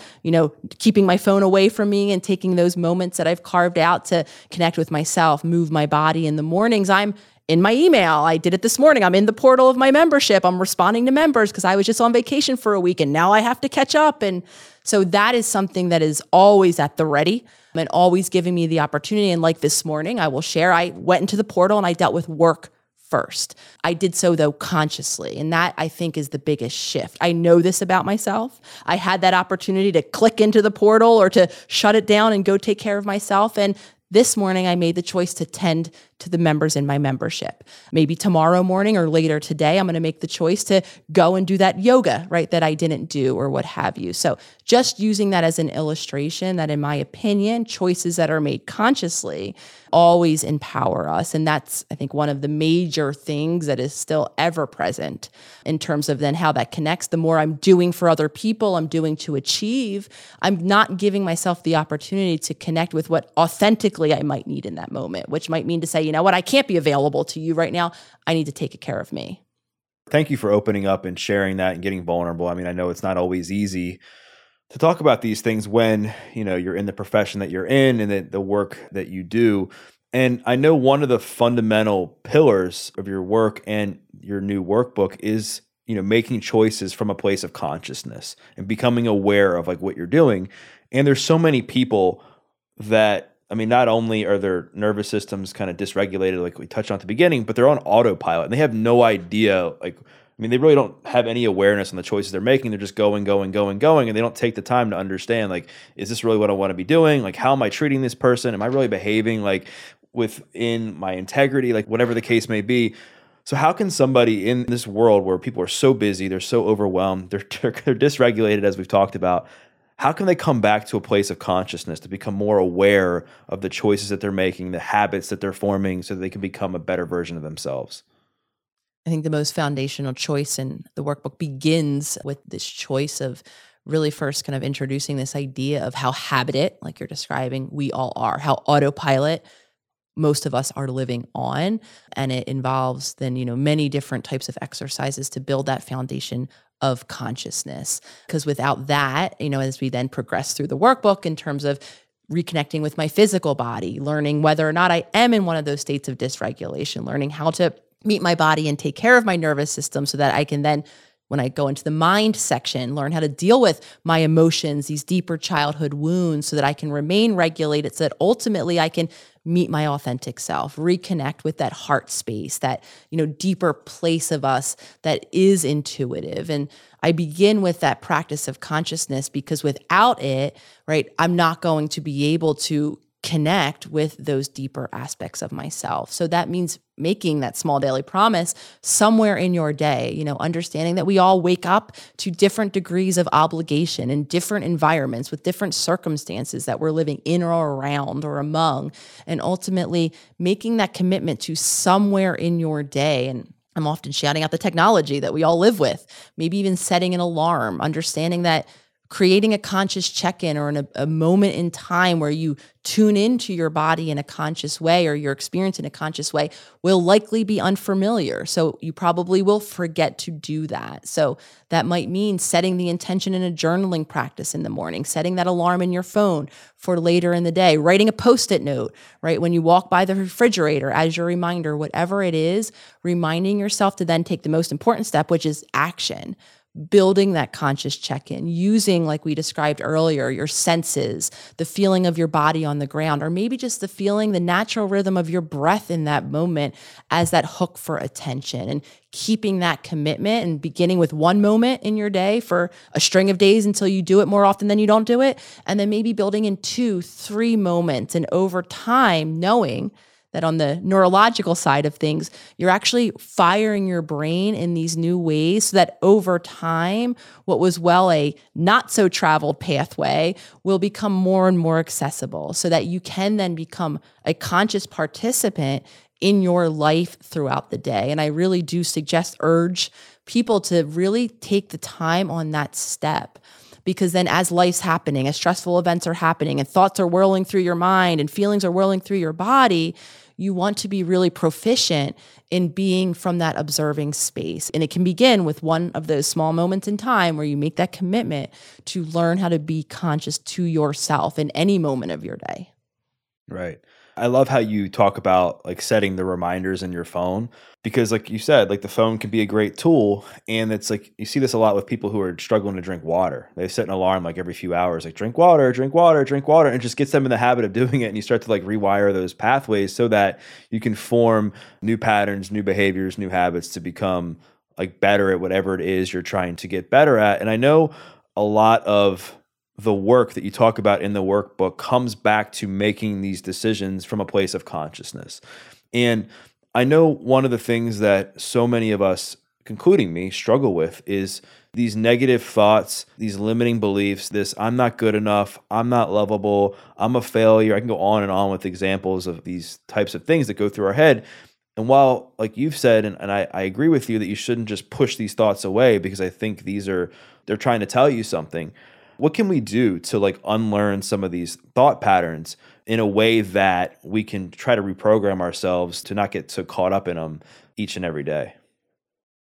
keeping my phone away from me and taking those moments that I've carved out to connect with myself, move my body in the mornings, I'm in my email. I did it this morning. I'm in the portal of my membership. I'm responding to members because I was just on vacation for a week and now I have to catch up. And so that is something that is always at the ready and always giving me the opportunity. And this morning, I will share, I went into the portal and I dealt with work first. I did so though consciously. And that I think is the biggest shift. I know this about myself. I had that opportunity to click into the portal or to shut it down and go take care of myself. And this morning I made the choice to tend to the members in my membership. Maybe tomorrow morning or later today, I'm going to make the choice to go and do that yoga, right, that I didn't do or what have you. So just using that as an illustration that, in my opinion, choices that are made consciously always empower us. And that's, I think, one of the major things that is still ever present in terms of then how that connects. The more I'm doing for other people, I'm doing to achieve, I'm not giving myself the opportunity to connect with what authentically I might need in that moment, which might mean to say, you know what, I can't be available to you right now. I need to take care of me. Thank you for opening up and sharing that and getting vulnerable. I mean, I know it's not always easy to talk about these things when, you're in the profession that you're in and the work that you do. And I know one of the fundamental pillars of your work and your new workbook is, making choices from a place of consciousness and becoming aware of what you're doing. And there's so many people that, not only are their nervous systems kind of dysregulated, like we touched on at the beginning, but they're on autopilot and they have no idea. They really don't have any awareness on the choices they're making. They're just going, and they don't take the time to understand, is this really what I want to be doing? How am I treating this person? Am I really behaving within my integrity? Whatever the case may be. So how can somebody in this world where people are so busy, they're so overwhelmed, they're dysregulated, as we've talked about, how can they come back to a place of consciousness to become more aware of the choices that they're making, the habits that they're forming, so that they can become a better version of themselves? I think the most foundational choice in the workbook begins with this choice of really first kind of introducing this idea of how habitant, like you're describing, we all are, how autopilot most of us are living on. And it involves then, many different types of exercises to build that foundation of consciousness. Because without that, as we then progress through the workbook in terms of reconnecting with my physical body, learning whether or not I am in one of those states of dysregulation, learning how to meet my body and take care of my nervous system so that I can then, when I go into the mind section, learn how to deal with my emotions, these deeper childhood wounds, so that I can remain regulated, so that ultimately I can meet my authentic self, reconnect with that heart space, that, deeper place of us that is intuitive. And I begin with that practice of consciousness, because without it, right, I'm not going to be able to connect with those deeper aspects of myself. So that means making that small daily promise somewhere in your day, understanding that we all wake up to different degrees of obligation in different environments with different circumstances that we're living in or around or among, and ultimately making that commitment to somewhere in your day. And I'm often shouting out the technology that we all live with, maybe even setting an alarm, understanding that creating a conscious check-in or a moment in time where you tune into your body in a conscious way or your experience in a conscious way will likely be unfamiliar. So you probably will forget to do that. So that might mean setting the intention in a journaling practice in the morning, setting that alarm in your phone for later in the day, writing a Post-it note, right? When you walk by the refrigerator as your reminder, whatever it is, reminding yourself to then take the most important step, which is action. Building that conscious check-in, using, like we described earlier, your senses, the feeling of your body on the ground, or maybe just the feeling, the natural rhythm of your breath in that moment as that hook for attention, and keeping that commitment and beginning with one moment in your day for a string of days until you do it more often than you don't do it. And then maybe building in 2-3 moments, and over time knowing that on the neurological side of things, you're actually firing your brain in these new ways so that over time, what was a not so traveled pathway will become more and more accessible so that you can then become a conscious participant in your life throughout the day. And I really do urge people to really take the time on that step. Because then as life's happening, as stressful events are happening, and thoughts are whirling through your mind and feelings are whirling through your body, you want to be really proficient in being from that observing space. And it can begin with one of those small moments in time where you make that commitment to learn how to be conscious to yourself in any moment of your day. Right. I love how you talk about setting the reminders in your phone, because like you said, the phone can be a great tool. And it's you see this a lot with people who are struggling to drink water. They set an alarm every few hours, drink water, and it just gets them in the habit of doing it. And you start to rewire those pathways so that you can form new patterns, new behaviors, new habits to become better at whatever it is you're trying to get better at. And I know a lot of the work that you talk about in the workbook comes back to making these decisions from a place of consciousness. And I know one of the things that so many of us, including me, struggle with is these negative thoughts, these limiting beliefs, this I'm not good enough, I'm not lovable, I'm a failure. I can go on and on with examples of these types of things that go through our head. And while, you've said, and I agree with you that you shouldn't just push these thoughts away, because I think they're trying to tell you something. What can we do to unlearn some of these thought patterns in a way that we can try to reprogram ourselves to not get so caught up in them each and every day?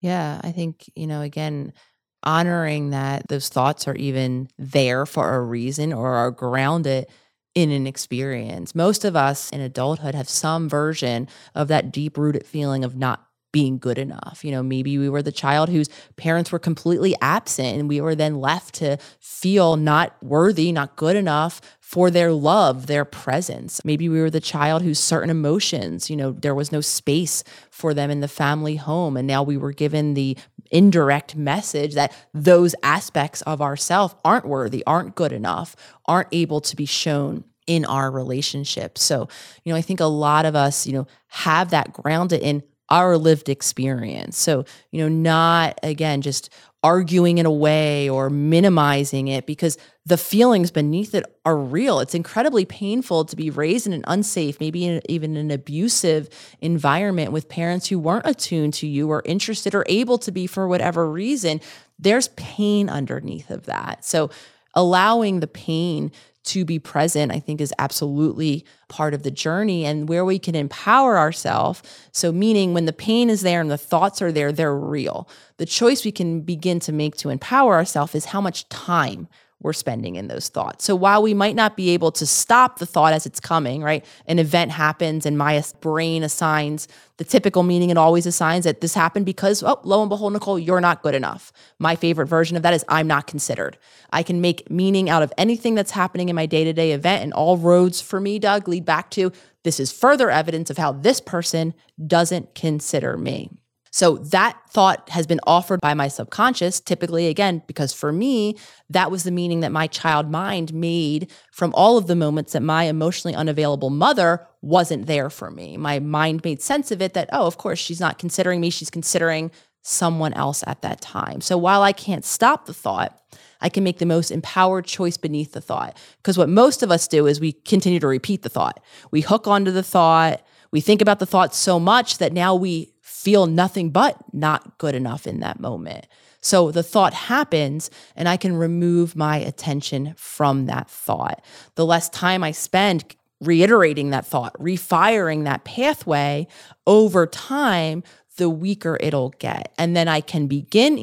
Yeah, I think, again, honoring that those thoughts are even there for a reason or are grounded in an experience. Most of us in adulthood have some version of that deep-rooted feeling of not being good enough. Maybe we were the child whose parents were completely absent, and we were then left to feel not worthy, not good enough for their love, their presence. Maybe we were the child whose certain emotions, there was no space for them in the family home. And now we were given the indirect message that those aspects of ourselves aren't worthy, aren't good enough, aren't able to be shown in our relationship. So, I think a lot of us, have that grounded in our lived experience. So, not again, just arguing it away or minimizing it, because the feelings beneath it are real. It's incredibly painful to be raised in an unsafe, maybe even an abusive environment with parents who weren't attuned to you or interested or able to be for whatever reason. There's pain underneath of that. So allowing the pain to be present, I think, is absolutely part of the journey, and where we can empower ourselves. So meaning when the pain is there and the thoughts are there, they're real. The choice we can begin to make to empower ourselves is how much time we're spending in those thoughts. So while we might not be able to stop the thought as it's coming, right? An event happens and my brain assigns the typical meaning it always assigns, that this happened because, lo and behold, Nicole, you're not good enough. My favorite version of that is I'm not considered. I can make meaning out of anything that's happening in my day-to-day event, and all roads for me, Doug, lead back to this is further evidence of how this person doesn't consider me. So that thought has been offered by my subconscious, typically, again, because for me, that was the meaning that my child mind made from all of the moments that my emotionally unavailable mother wasn't there for me. My mind made sense of it that, of course, she's not considering me. She's considering someone else at that time. So while I can't stop the thought, I can make the most empowered choice beneath the thought. Because what most of us do is we continue to repeat the thought. We hook onto the thought. We think about the thought so much that now we feel nothing but not good enough in that moment. So the thought happens and I can remove my attention from that thought. The less time I spend reiterating that thought, refiring that pathway over time, the weaker it'll get. And then I can begin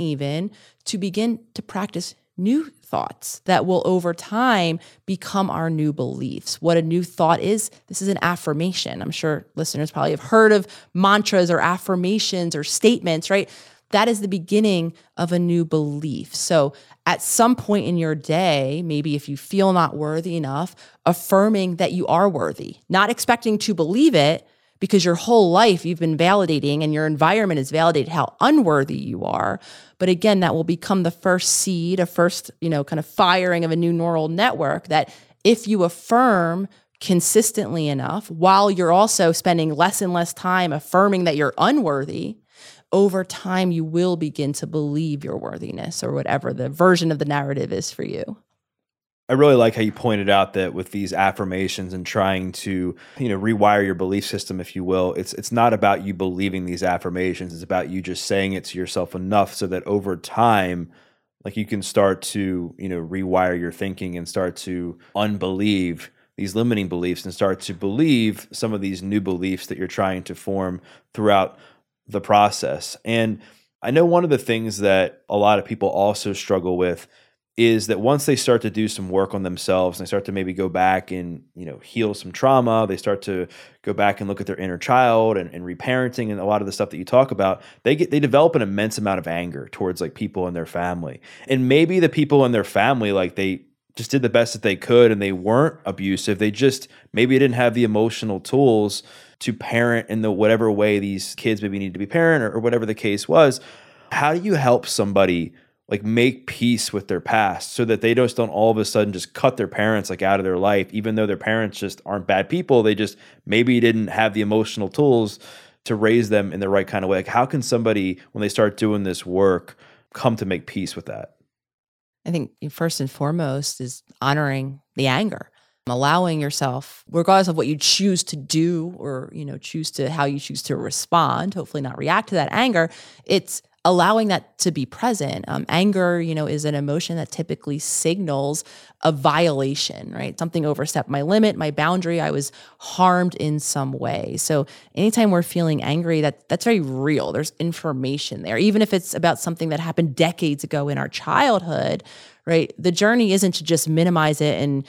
to practice new thoughts that will over time become our new beliefs. What a new thought is, this is an affirmation. I'm sure listeners probably have heard of mantras or affirmations or statements, right? That is the beginning of a new belief. So at some point in your day, maybe if you feel not worthy enough, affirming that you are worthy, not expecting to believe it, because your whole life you've been validating and your environment has validated how unworthy you are. But again, that will become the first seed, a first, kind of firing of a new neural network that if you affirm consistently enough, while you're also spending less and less time affirming that you're unworthy, over time you will begin to believe your worthiness or whatever the version of the narrative is for you. I really like how you pointed out that with these affirmations and trying to, rewire your belief system, if you will, it's not about you believing these affirmations. It's about you just saying it to yourself enough so that over time, like you can start to, rewire your thinking and start to unbelieve these limiting beliefs and start to believe some of these new beliefs that you're trying to form throughout the process. And I know one of the things that a lot of people also struggle with is that once they start to do some work on themselves and they start to maybe go back and heal some trauma, they start to go back and look at their inner child and reparenting and a lot of the stuff that you talk about, they develop an immense amount of anger towards like people in their family. And maybe the people in their family, like they just did the best that they could and they weren't abusive. They just maybe didn't have the emotional tools to parent in the whatever way these kids maybe need to be parent or whatever the case was. How do you help somebody like make peace with their past so that they just don't all of a sudden just cut their parents like out of their life, even though their parents just aren't bad people? They just maybe didn't have the emotional tools to raise them in the right kind of way. Like how can somebody, when they start doing this work, come to make peace with that? I think first and foremost is honoring the anger, allowing yourself, regardless of what you choose to do or, how you choose to respond, hopefully not react to that anger. It's allowing that to be present. Anger, is an emotion that typically signals a violation, right? Something overstepped my limit, my boundary. I was harmed in some way. So anytime we're feeling angry, that's very real. There's information there. Even if it's about something that happened decades ago in our childhood, right? The journey isn't to just minimize it and,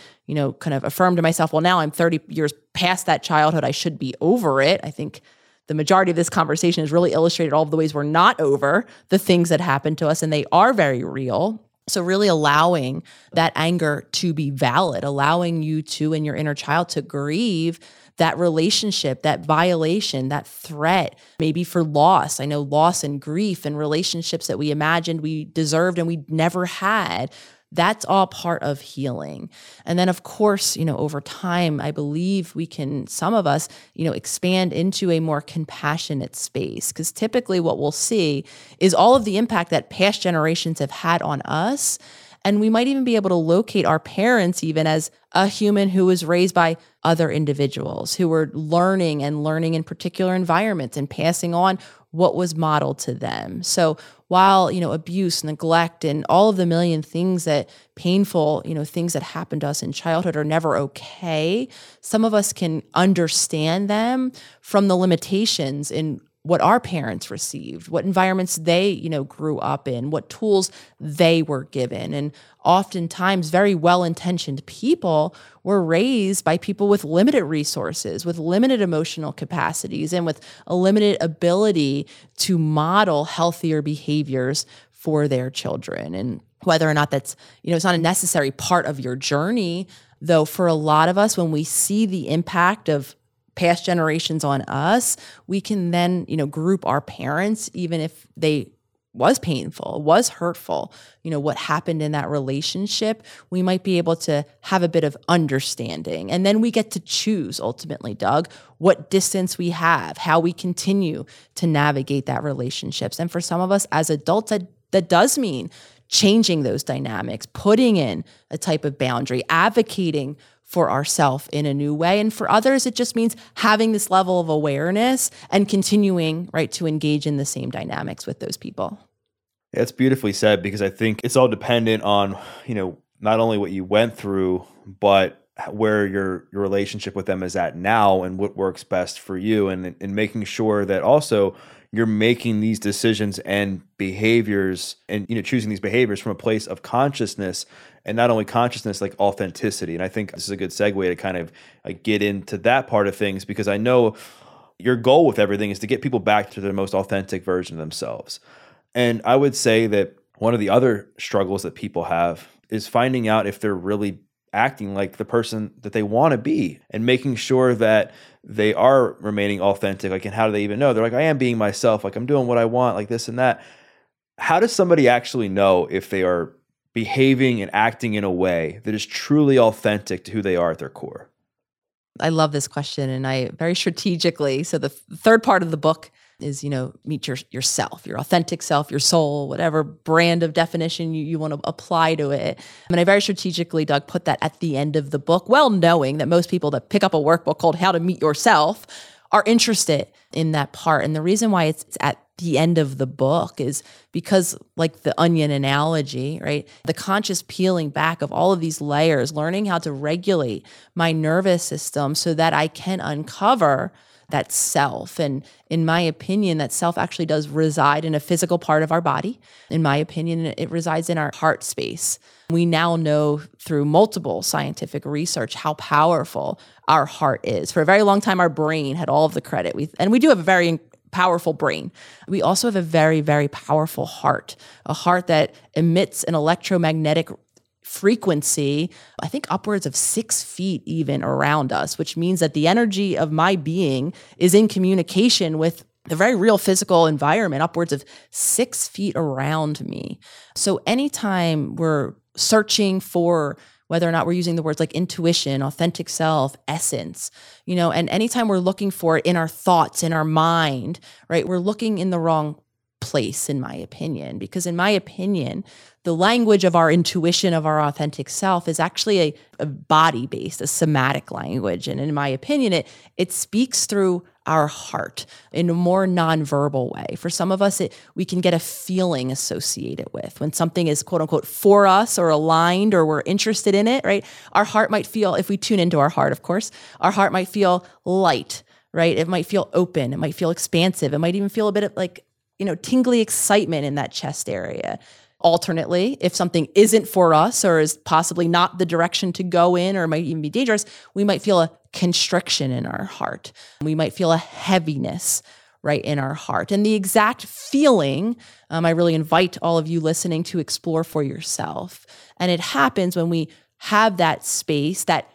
kind of affirm to myself, well, now I'm 30 years past that childhood. I should be over it. I think the majority of this conversation has really illustrated all of the ways we're not over the things that happen to us, and they are very real. So really allowing that anger to be valid, allowing you to and your inner child to grieve that relationship, that violation, that threat, maybe for loss. I know loss and grief and relationships that we imagined we deserved and we never had. That's all part of healing. And then of course, over time, I believe we can, some of us, expand into a more compassionate space. Because typically what we'll see is all of the impact that past generations have had on us. And we might even be able to locate our parents even as a human who was raised by other individuals who were learning in particular environments and passing on what was modeled to them. So while, abuse, neglect, and all of the million things that painful, things that happened to us in childhood are never okay, some of us can understand them from the limitations in what our parents received, what environments they, grew up in, what tools they were given. And oftentimes very well-intentioned people were raised by people with limited resources, with limited emotional capacities, and with a limited ability to model healthier behaviors for their children. And whether or not that's, it's not a necessary part of your journey, though for a lot of us, when we see the impact of past generations on us, we can then, group our parents, even if they was painful, was hurtful, what happened in that relationship, we might be able to have a bit of understanding. And then we get to choose ultimately, Doug, what distance we have, how we continue to navigate that relationships. And for some of us as adults, that does mean changing those dynamics, putting in a type of boundary, advocating for ourselves in a new way. And for others, it just means having this level of awareness and continuing, right, to engage in the same dynamics with those people. That's beautifully said, because I think it's all dependent on, you know, not only what you went through, but where your relationship with them is at now and what works best for you, and making sure that also you're making these decisions and behaviors and, you know, choosing these behaviors from a place of consciousness, and not only consciousness, like authenticity. And I think this is a good segue to kind of like get into that part of things, because I know your goal with everything is to get people back to their most authentic version of themselves. And I would say that one of the other struggles that people have is finding out if they're really acting like the person that they want to be, and making sure that they are remaining authentic. Like, and how do they even know? They're like, I am being myself. Like, I'm doing what I want, like this and that. How does somebody actually know if they are behaving and acting in a way that is truly authentic to who they are at their core? I love this question. And I very strategically, so the third part of the book is, you know, meet yourself, your authentic self, your soul, whatever brand of definition you want to apply to it. And I very strategically, Doug, put that at the end of the book, well knowing that most people that pick up a workbook called How to Meet Yourself are interested in that part. And the reason why it's at the end of the book is because, like the onion analogy, right? The conscious peeling back of all of these layers, learning how to regulate my nervous system so that I can uncover that self. And in my opinion, that self actually does reside in a physical part of our body. In my opinion, it resides in our heart space. We now know through multiple scientific research how powerful our heart is. For a very long time, our brain had all of the credit. We do have a very powerful brain. We also have a very, very powerful heart, a heart that emits an electromagnetic frequency, I think upwards of 6 feet even around us, which means that the energy of my being is in communication with the very real physical environment upwards of 6 feet around me. So anytime we're searching for whether or not we're using the words like intuition, authentic self, essence, you know, and anytime we're looking for it in our thoughts, in our mind, right, we're looking in the wrong place, in my opinion, because in my opinion, the language of our intuition, of our authentic self, is actually a body-based, a somatic language. And in my opinion, it speaks through our heart in a more nonverbal way. For some of us, we can get a feeling associated with when something is quote unquote for us or aligned or we're interested in it, right? Our heart might feel, if we tune into our heart, of course, our heart might feel light, right? It might feel open. It might feel expansive. It might even feel a bit of like, you know, tingly excitement in that chest area. Alternately, if something isn't for us or is possibly not the direction to go in or might even be dangerous, we might feel a constriction in our heart. We might feel a heaviness, right, in our heart. And the exact feeling, I really invite all of you listening to explore for yourself. And it happens when we have that space, that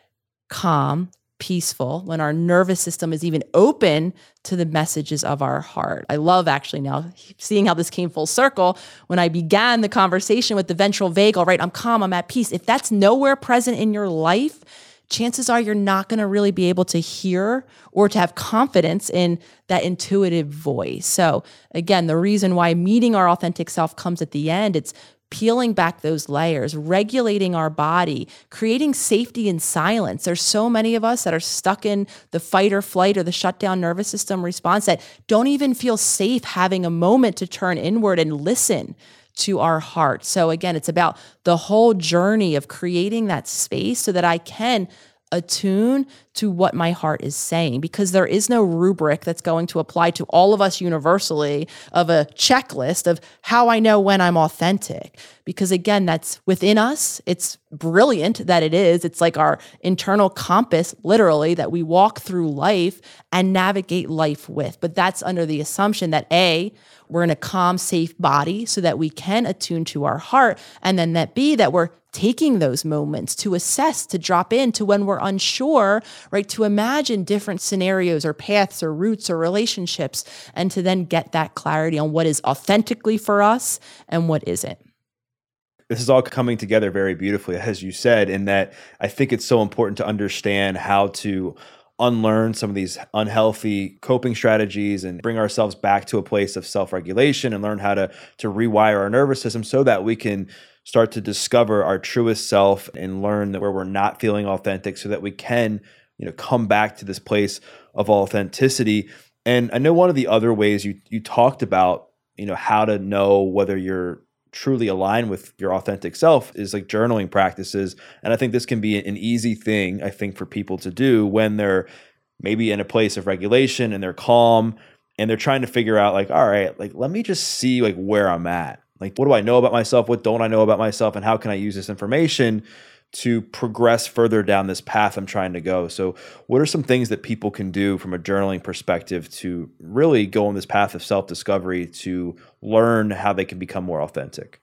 calm, peaceful, when our nervous system is even open to the messages of our heart. I love actually now seeing how this came full circle. When I began the conversation with the ventral vagal, right? I'm calm, I'm at peace. If that's nowhere present in your life, chances are you're not going to really be able to hear or to have confidence in that intuitive voice. So again, the reason why meeting our authentic self comes at the end, it's peeling back those layers, regulating our body, creating safety and silence. There's so many of us that are stuck in the fight or flight or the shutdown nervous system response that don't even feel safe having a moment to turn inward and listen to our heart. So again, it's about the whole journey of creating that space so that I can attune to what my heart is saying, because there is no rubric that's going to apply to all of us universally of a checklist of how I know when I'm authentic. Because again, that's within us. It's brilliant that it is. It's like our internal compass, literally, that we walk through life and navigate life with. But that's under the assumption that A, we're in a calm, safe body so that we can attune to our heart. And then that B, that we're taking those moments to assess, to drop in, to when we're unsure, right? To imagine different scenarios or paths or routes or relationships, and to then get that clarity on what is authentically for us and what isn't. This is all coming together very beautifully, as you said, in that I think it's so important to understand how to unlearn some of these unhealthy coping strategies and bring ourselves back to a place of self-regulation and learn how to rewire our nervous system so that we can start to discover our truest self and learn that where we're not feeling authentic so that we can, you know, come back to this place of authenticity. And I know one of the other ways you talked about, you know, how to know whether you're truly align with your authentic self is like journaling practices. And I think this can be an easy thing, I think, for people to do when they're maybe in a place of regulation and they're calm and they're trying to figure out like, all right, like, let me just see like where I'm at. Like, what do I know about myself? What don't I know about myself? And how can I use this information to progress further down this path I'm trying to go? So what are some things that people can do from a journaling perspective to really go on this path of self-discovery to learn how they can become more authentic?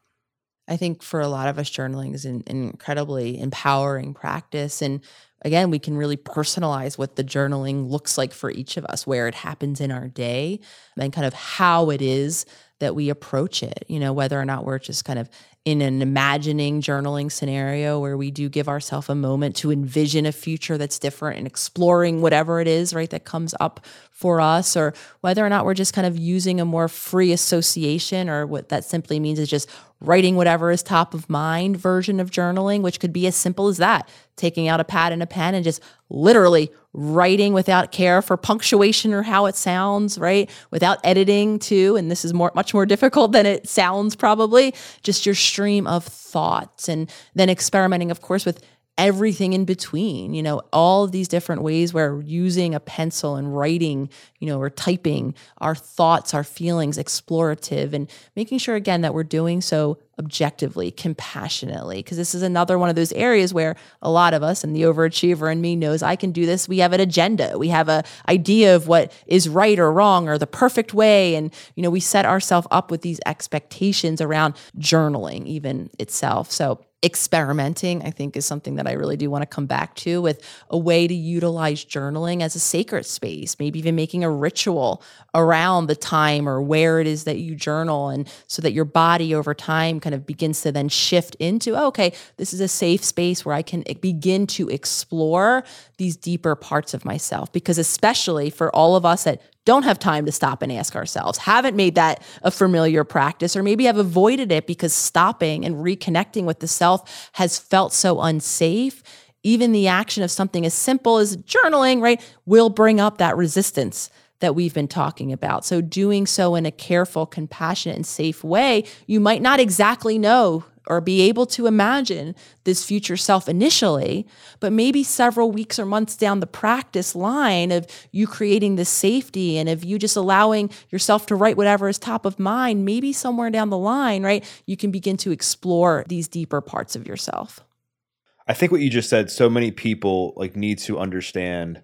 I think for a lot of us, journaling is an incredibly empowering practice. And again, we can really personalize what the journaling looks like for each of us, where it happens in our day, and kind of how it is that we approach it, you know, whether or not we're just kind of in an imagining journaling scenario where we do give ourselves a moment to envision a future that's different and exploring whatever it is, right, that comes up for us, or whether or not we're just kind of using a more free association, or what that simply means is just writing whatever is top of mind version of journaling, which could be as simple as that, taking out a pad and a pen and just literally writing without care for punctuation or how it sounds, right? Without editing too, and this is much more difficult than it sounds probably, just your stream of thoughts, and then experimenting, of course, with everything in between, you know, all of these different ways where using a pencil and writing, you know, or typing our thoughts, our feelings, explorative, and making sure, again, that we're doing so objectively, compassionately, because this is another one of those areas where a lot of us, and the overachiever in me knows I can do this. We have an agenda. We have an idea of what is right or wrong or the perfect way. And, you know, we set ourselves up with these expectations around journaling even itself. So experimenting, I think, is something that I really do want to come back to, with a way to utilize journaling as a sacred space, maybe even making a ritual around the time or where it is that you journal, and so that your body over time kind of begins to then shift into, oh, okay, this is a safe space where I can begin to explore these deeper parts of myself. Because especially for all of us that don't have time to stop and ask ourselves, haven't made that a familiar practice, or maybe have avoided it because stopping and reconnecting with the self has felt so unsafe. Even the action of something as simple as journaling, right, will bring up that resistance that we've been talking about. So doing so in a careful, compassionate, and safe way, you might not exactly know or be able to imagine this future self initially, but maybe several weeks or months down the practice line of you creating this safety and of you just allowing yourself to write whatever is top of mind, maybe somewhere down the line, right, you can begin to explore these deeper parts of yourself. I think what you just said, so many people like need to understand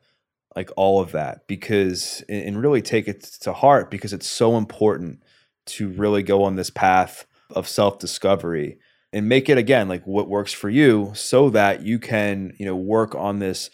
like all of that, because, and really take it to heart, because it's so important to really go on this path of self-discovery and make it, again, like what works for you, so that you can, you know, work on this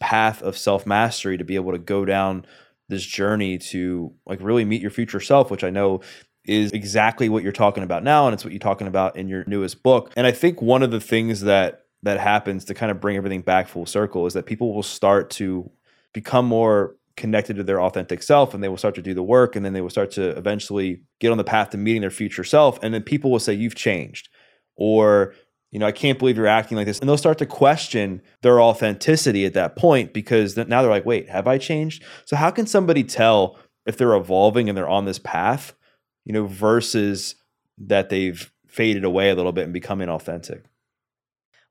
path of self-mastery to be able to go down this journey to like really meet your future self, which I know is exactly what you're talking about now. And it's what you're talking about in your newest book. And I think one of the things that happens to kind of bring everything back full circle is that people will start to become more connected to their authentic self, and they will start to do the work, and then they will start to eventually get on the path to meeting their future self. And then people will say, you've changed, or, you know, I can't believe you're acting like this. And they'll start to question their authenticity at that point, because now they're like, wait, have I changed? So how can somebody tell if they're evolving and they're on this path, you know, versus that they've faded away a little bit and become inauthentic?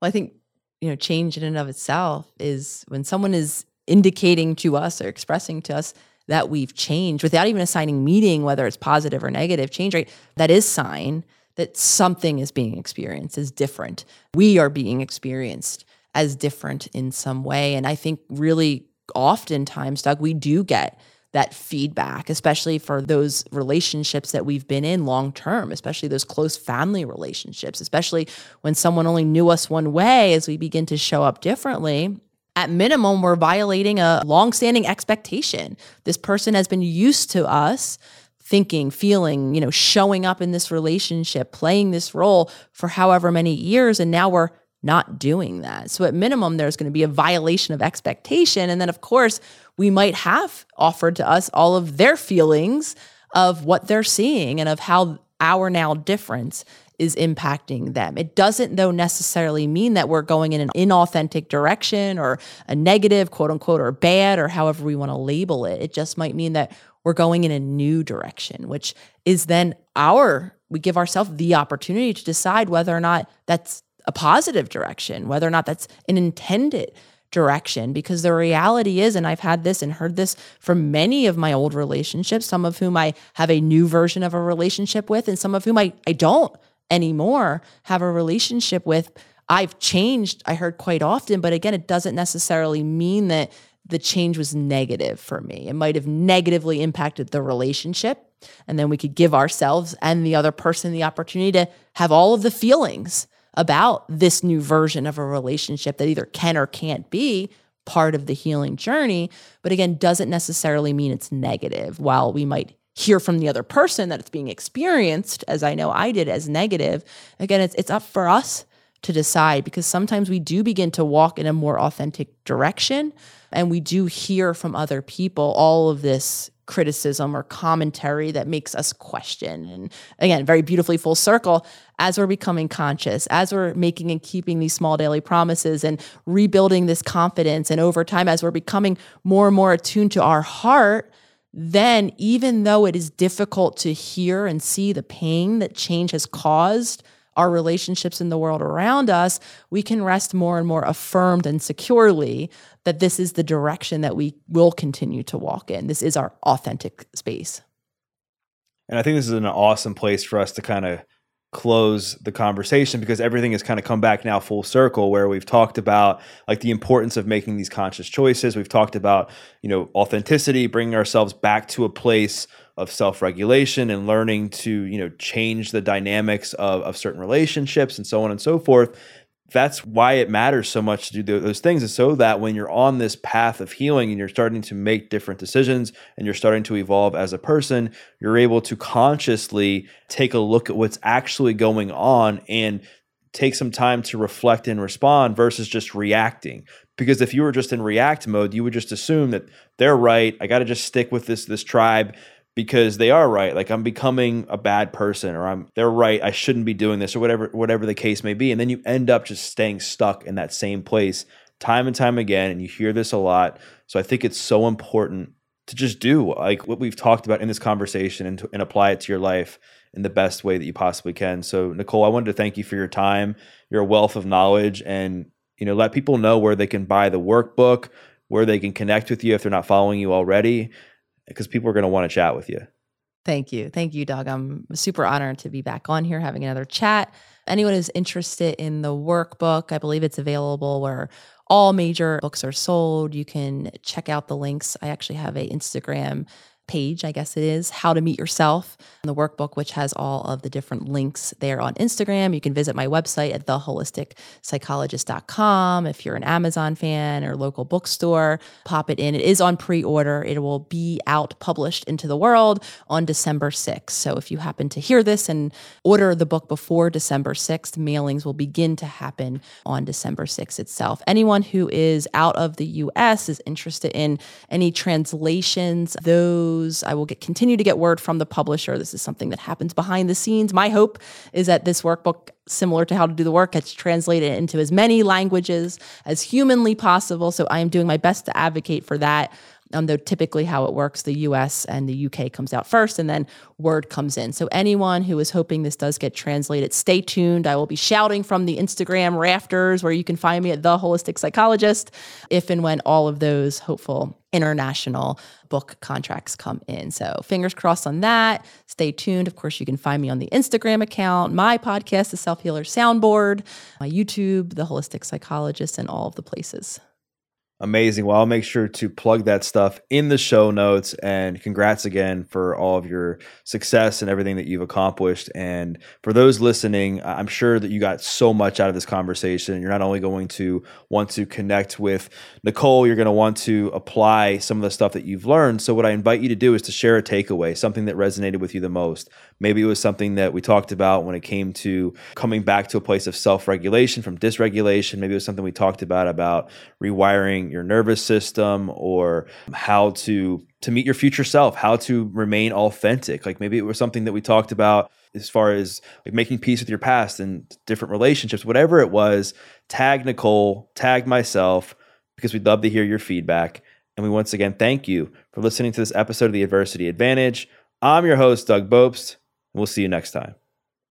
Well, I think, you know, change in and of itself is when someone is indicating to us or expressing to us that we've changed without even assigning meaning, whether it's positive or negative change, right? That is sign that something is being experienced as different. We are being experienced as different in some way. And I think really oftentimes, Doug, we do get that feedback, especially for those relationships that we've been in long-term, especially those close family relationships, especially when someone only knew us one way. As we begin to show up differently, at minimum, we're violating a longstanding expectation. This person has been used to us thinking, feeling, you know, showing up in this relationship, playing this role for however many years, and now we're not doing that. So at minimum, there's going to be a violation of expectation. And then, of course, we might have offered to us all of their feelings of what they're seeing and of how our now difference is impacting them. It doesn't, though, necessarily mean that we're going in an inauthentic direction or a negative, quote unquote, or bad, or however we want to label it. It just might mean that we're going in a new direction, which is then our we give ourselves the opportunity to decide whether or not that's a positive direction, whether or not that's an intended direction. Because the reality is, and I've had this and heard this from many of my old relationships, some of whom I have a new version of a relationship with, and some of whom I don't anymore have a relationship with. I've changed, I heard quite often, but again, it doesn't necessarily mean that the change was negative for me. It might have negatively impacted the relationship. And then we could give ourselves and the other person the opportunity to have all of the feelings about this new version of a relationship that either can or can't be part of the healing journey, but again, doesn't necessarily mean it's negative. While we might hear from the other person that it's being experienced, as I know I did, as negative, again, it's up for us to decide, because sometimes we do begin to walk in a more authentic direction, and we do hear from other people all of this criticism or commentary that makes us question. And again, very beautifully full circle, as we're becoming conscious, as we're making and keeping these small daily promises and rebuilding this confidence, and over time, as we're becoming more and more attuned to our heart, then even though it is difficult to hear and see the pain that change has caused our relationships in the world around us, we can rest more and more affirmed and securely that this is the direction that we will continue to walk in. This is our authentic space. And I think this is an awesome place for us to kind of close the conversation, because everything has kind of come back now full circle, where we've talked about like the importance of making these conscious choices. We've talked about, you know, authenticity, bringing ourselves back to a place of self-regulation and learning to, you know, change the dynamics of certain relationships and so on and so forth. That's why it matters so much to do those things, is so that when you're on this path of healing and you're starting to make different decisions and you're starting to evolve as a person, you're able to consciously take a look at what's actually going on and take some time to reflect and respond versus just reacting. Because if you were just in react mode, you would just assume that they're right. I got to just stick with this tribe because they are right. Like, I'm becoming a bad person, or they're right, I shouldn't be doing this, or whatever the case may be. And then you end up just staying stuck in that same place time and time again. And you hear this a lot. So I think it's so important to just do like what we've talked about in this conversation and apply it to your life in the best way that you possibly can. So Nicole, I wanted to thank you for your time, your wealth of knowledge, and, you know, let people know where they can buy the workbook, where they can connect with you if they're not following you already, because people are going to want to chat with you. Thank you. Thank you, Doug. I'm super honored to be back on here having another chat. Anyone who's interested in the workbook, I believe it's available where all major books are sold. You can check out the links. I actually have an Instagram page, I guess it is, How to Meet Yourself, the workbook, which has all of the different links there on Instagram. You can visit my website at theholisticpsychologist.com. If you're an Amazon fan or local bookstore, pop it in. It is on pre-order. It will be out, published into the world on December 6th. So if you happen to hear this and order the book before December 6th, mailings will begin to happen on December 6th itself. Anyone who is out of the US is interested in any translations, those I will continue to get word from the publisher. This is something that happens behind the scenes. My hope is that this workbook, similar to How to Do the Work, gets translated into as many languages as humanly possible. So I am doing my best to advocate for that. Though typically how it works, the US and the UK comes out first and then word comes in. So anyone who is hoping this does get translated, stay tuned. I will be shouting from the Instagram rafters, where you can find me at The Holistic Psychologist, if and when all of those hopeful international book contracts come in. So fingers crossed on that. Stay tuned. Of course, you can find me on the Instagram account, my podcast, the SelfHealers Soundboard, my YouTube, The Holistic Psychologist, and all of the places. Amazing. Well, I'll make sure to plug that stuff in the show notes, and congrats again for all of your success and everything that you've accomplished. And for those listening, I'm sure that you got so much out of this conversation. You're not only going to want to connect with Nicole, you're going to want to apply some of the stuff that you've learned. So what I invite you to do is to share a takeaway, something that resonated with you the most. Maybe it was something that we talked about when it came to coming back to a place of self-regulation from dysregulation. Maybe it was something we talked about rewiring your nervous system, or how to meet your future self, how to remain authentic. Like maybe it was something that we talked about as far as like making peace with your past and different relationships, whatever it was. Tag Nicole, tag myself, because we'd love to hear your feedback. And we once again thank you for listening to this episode of the Adversity Advantage. I'm your host, Doug Bopst, and we'll see you next time.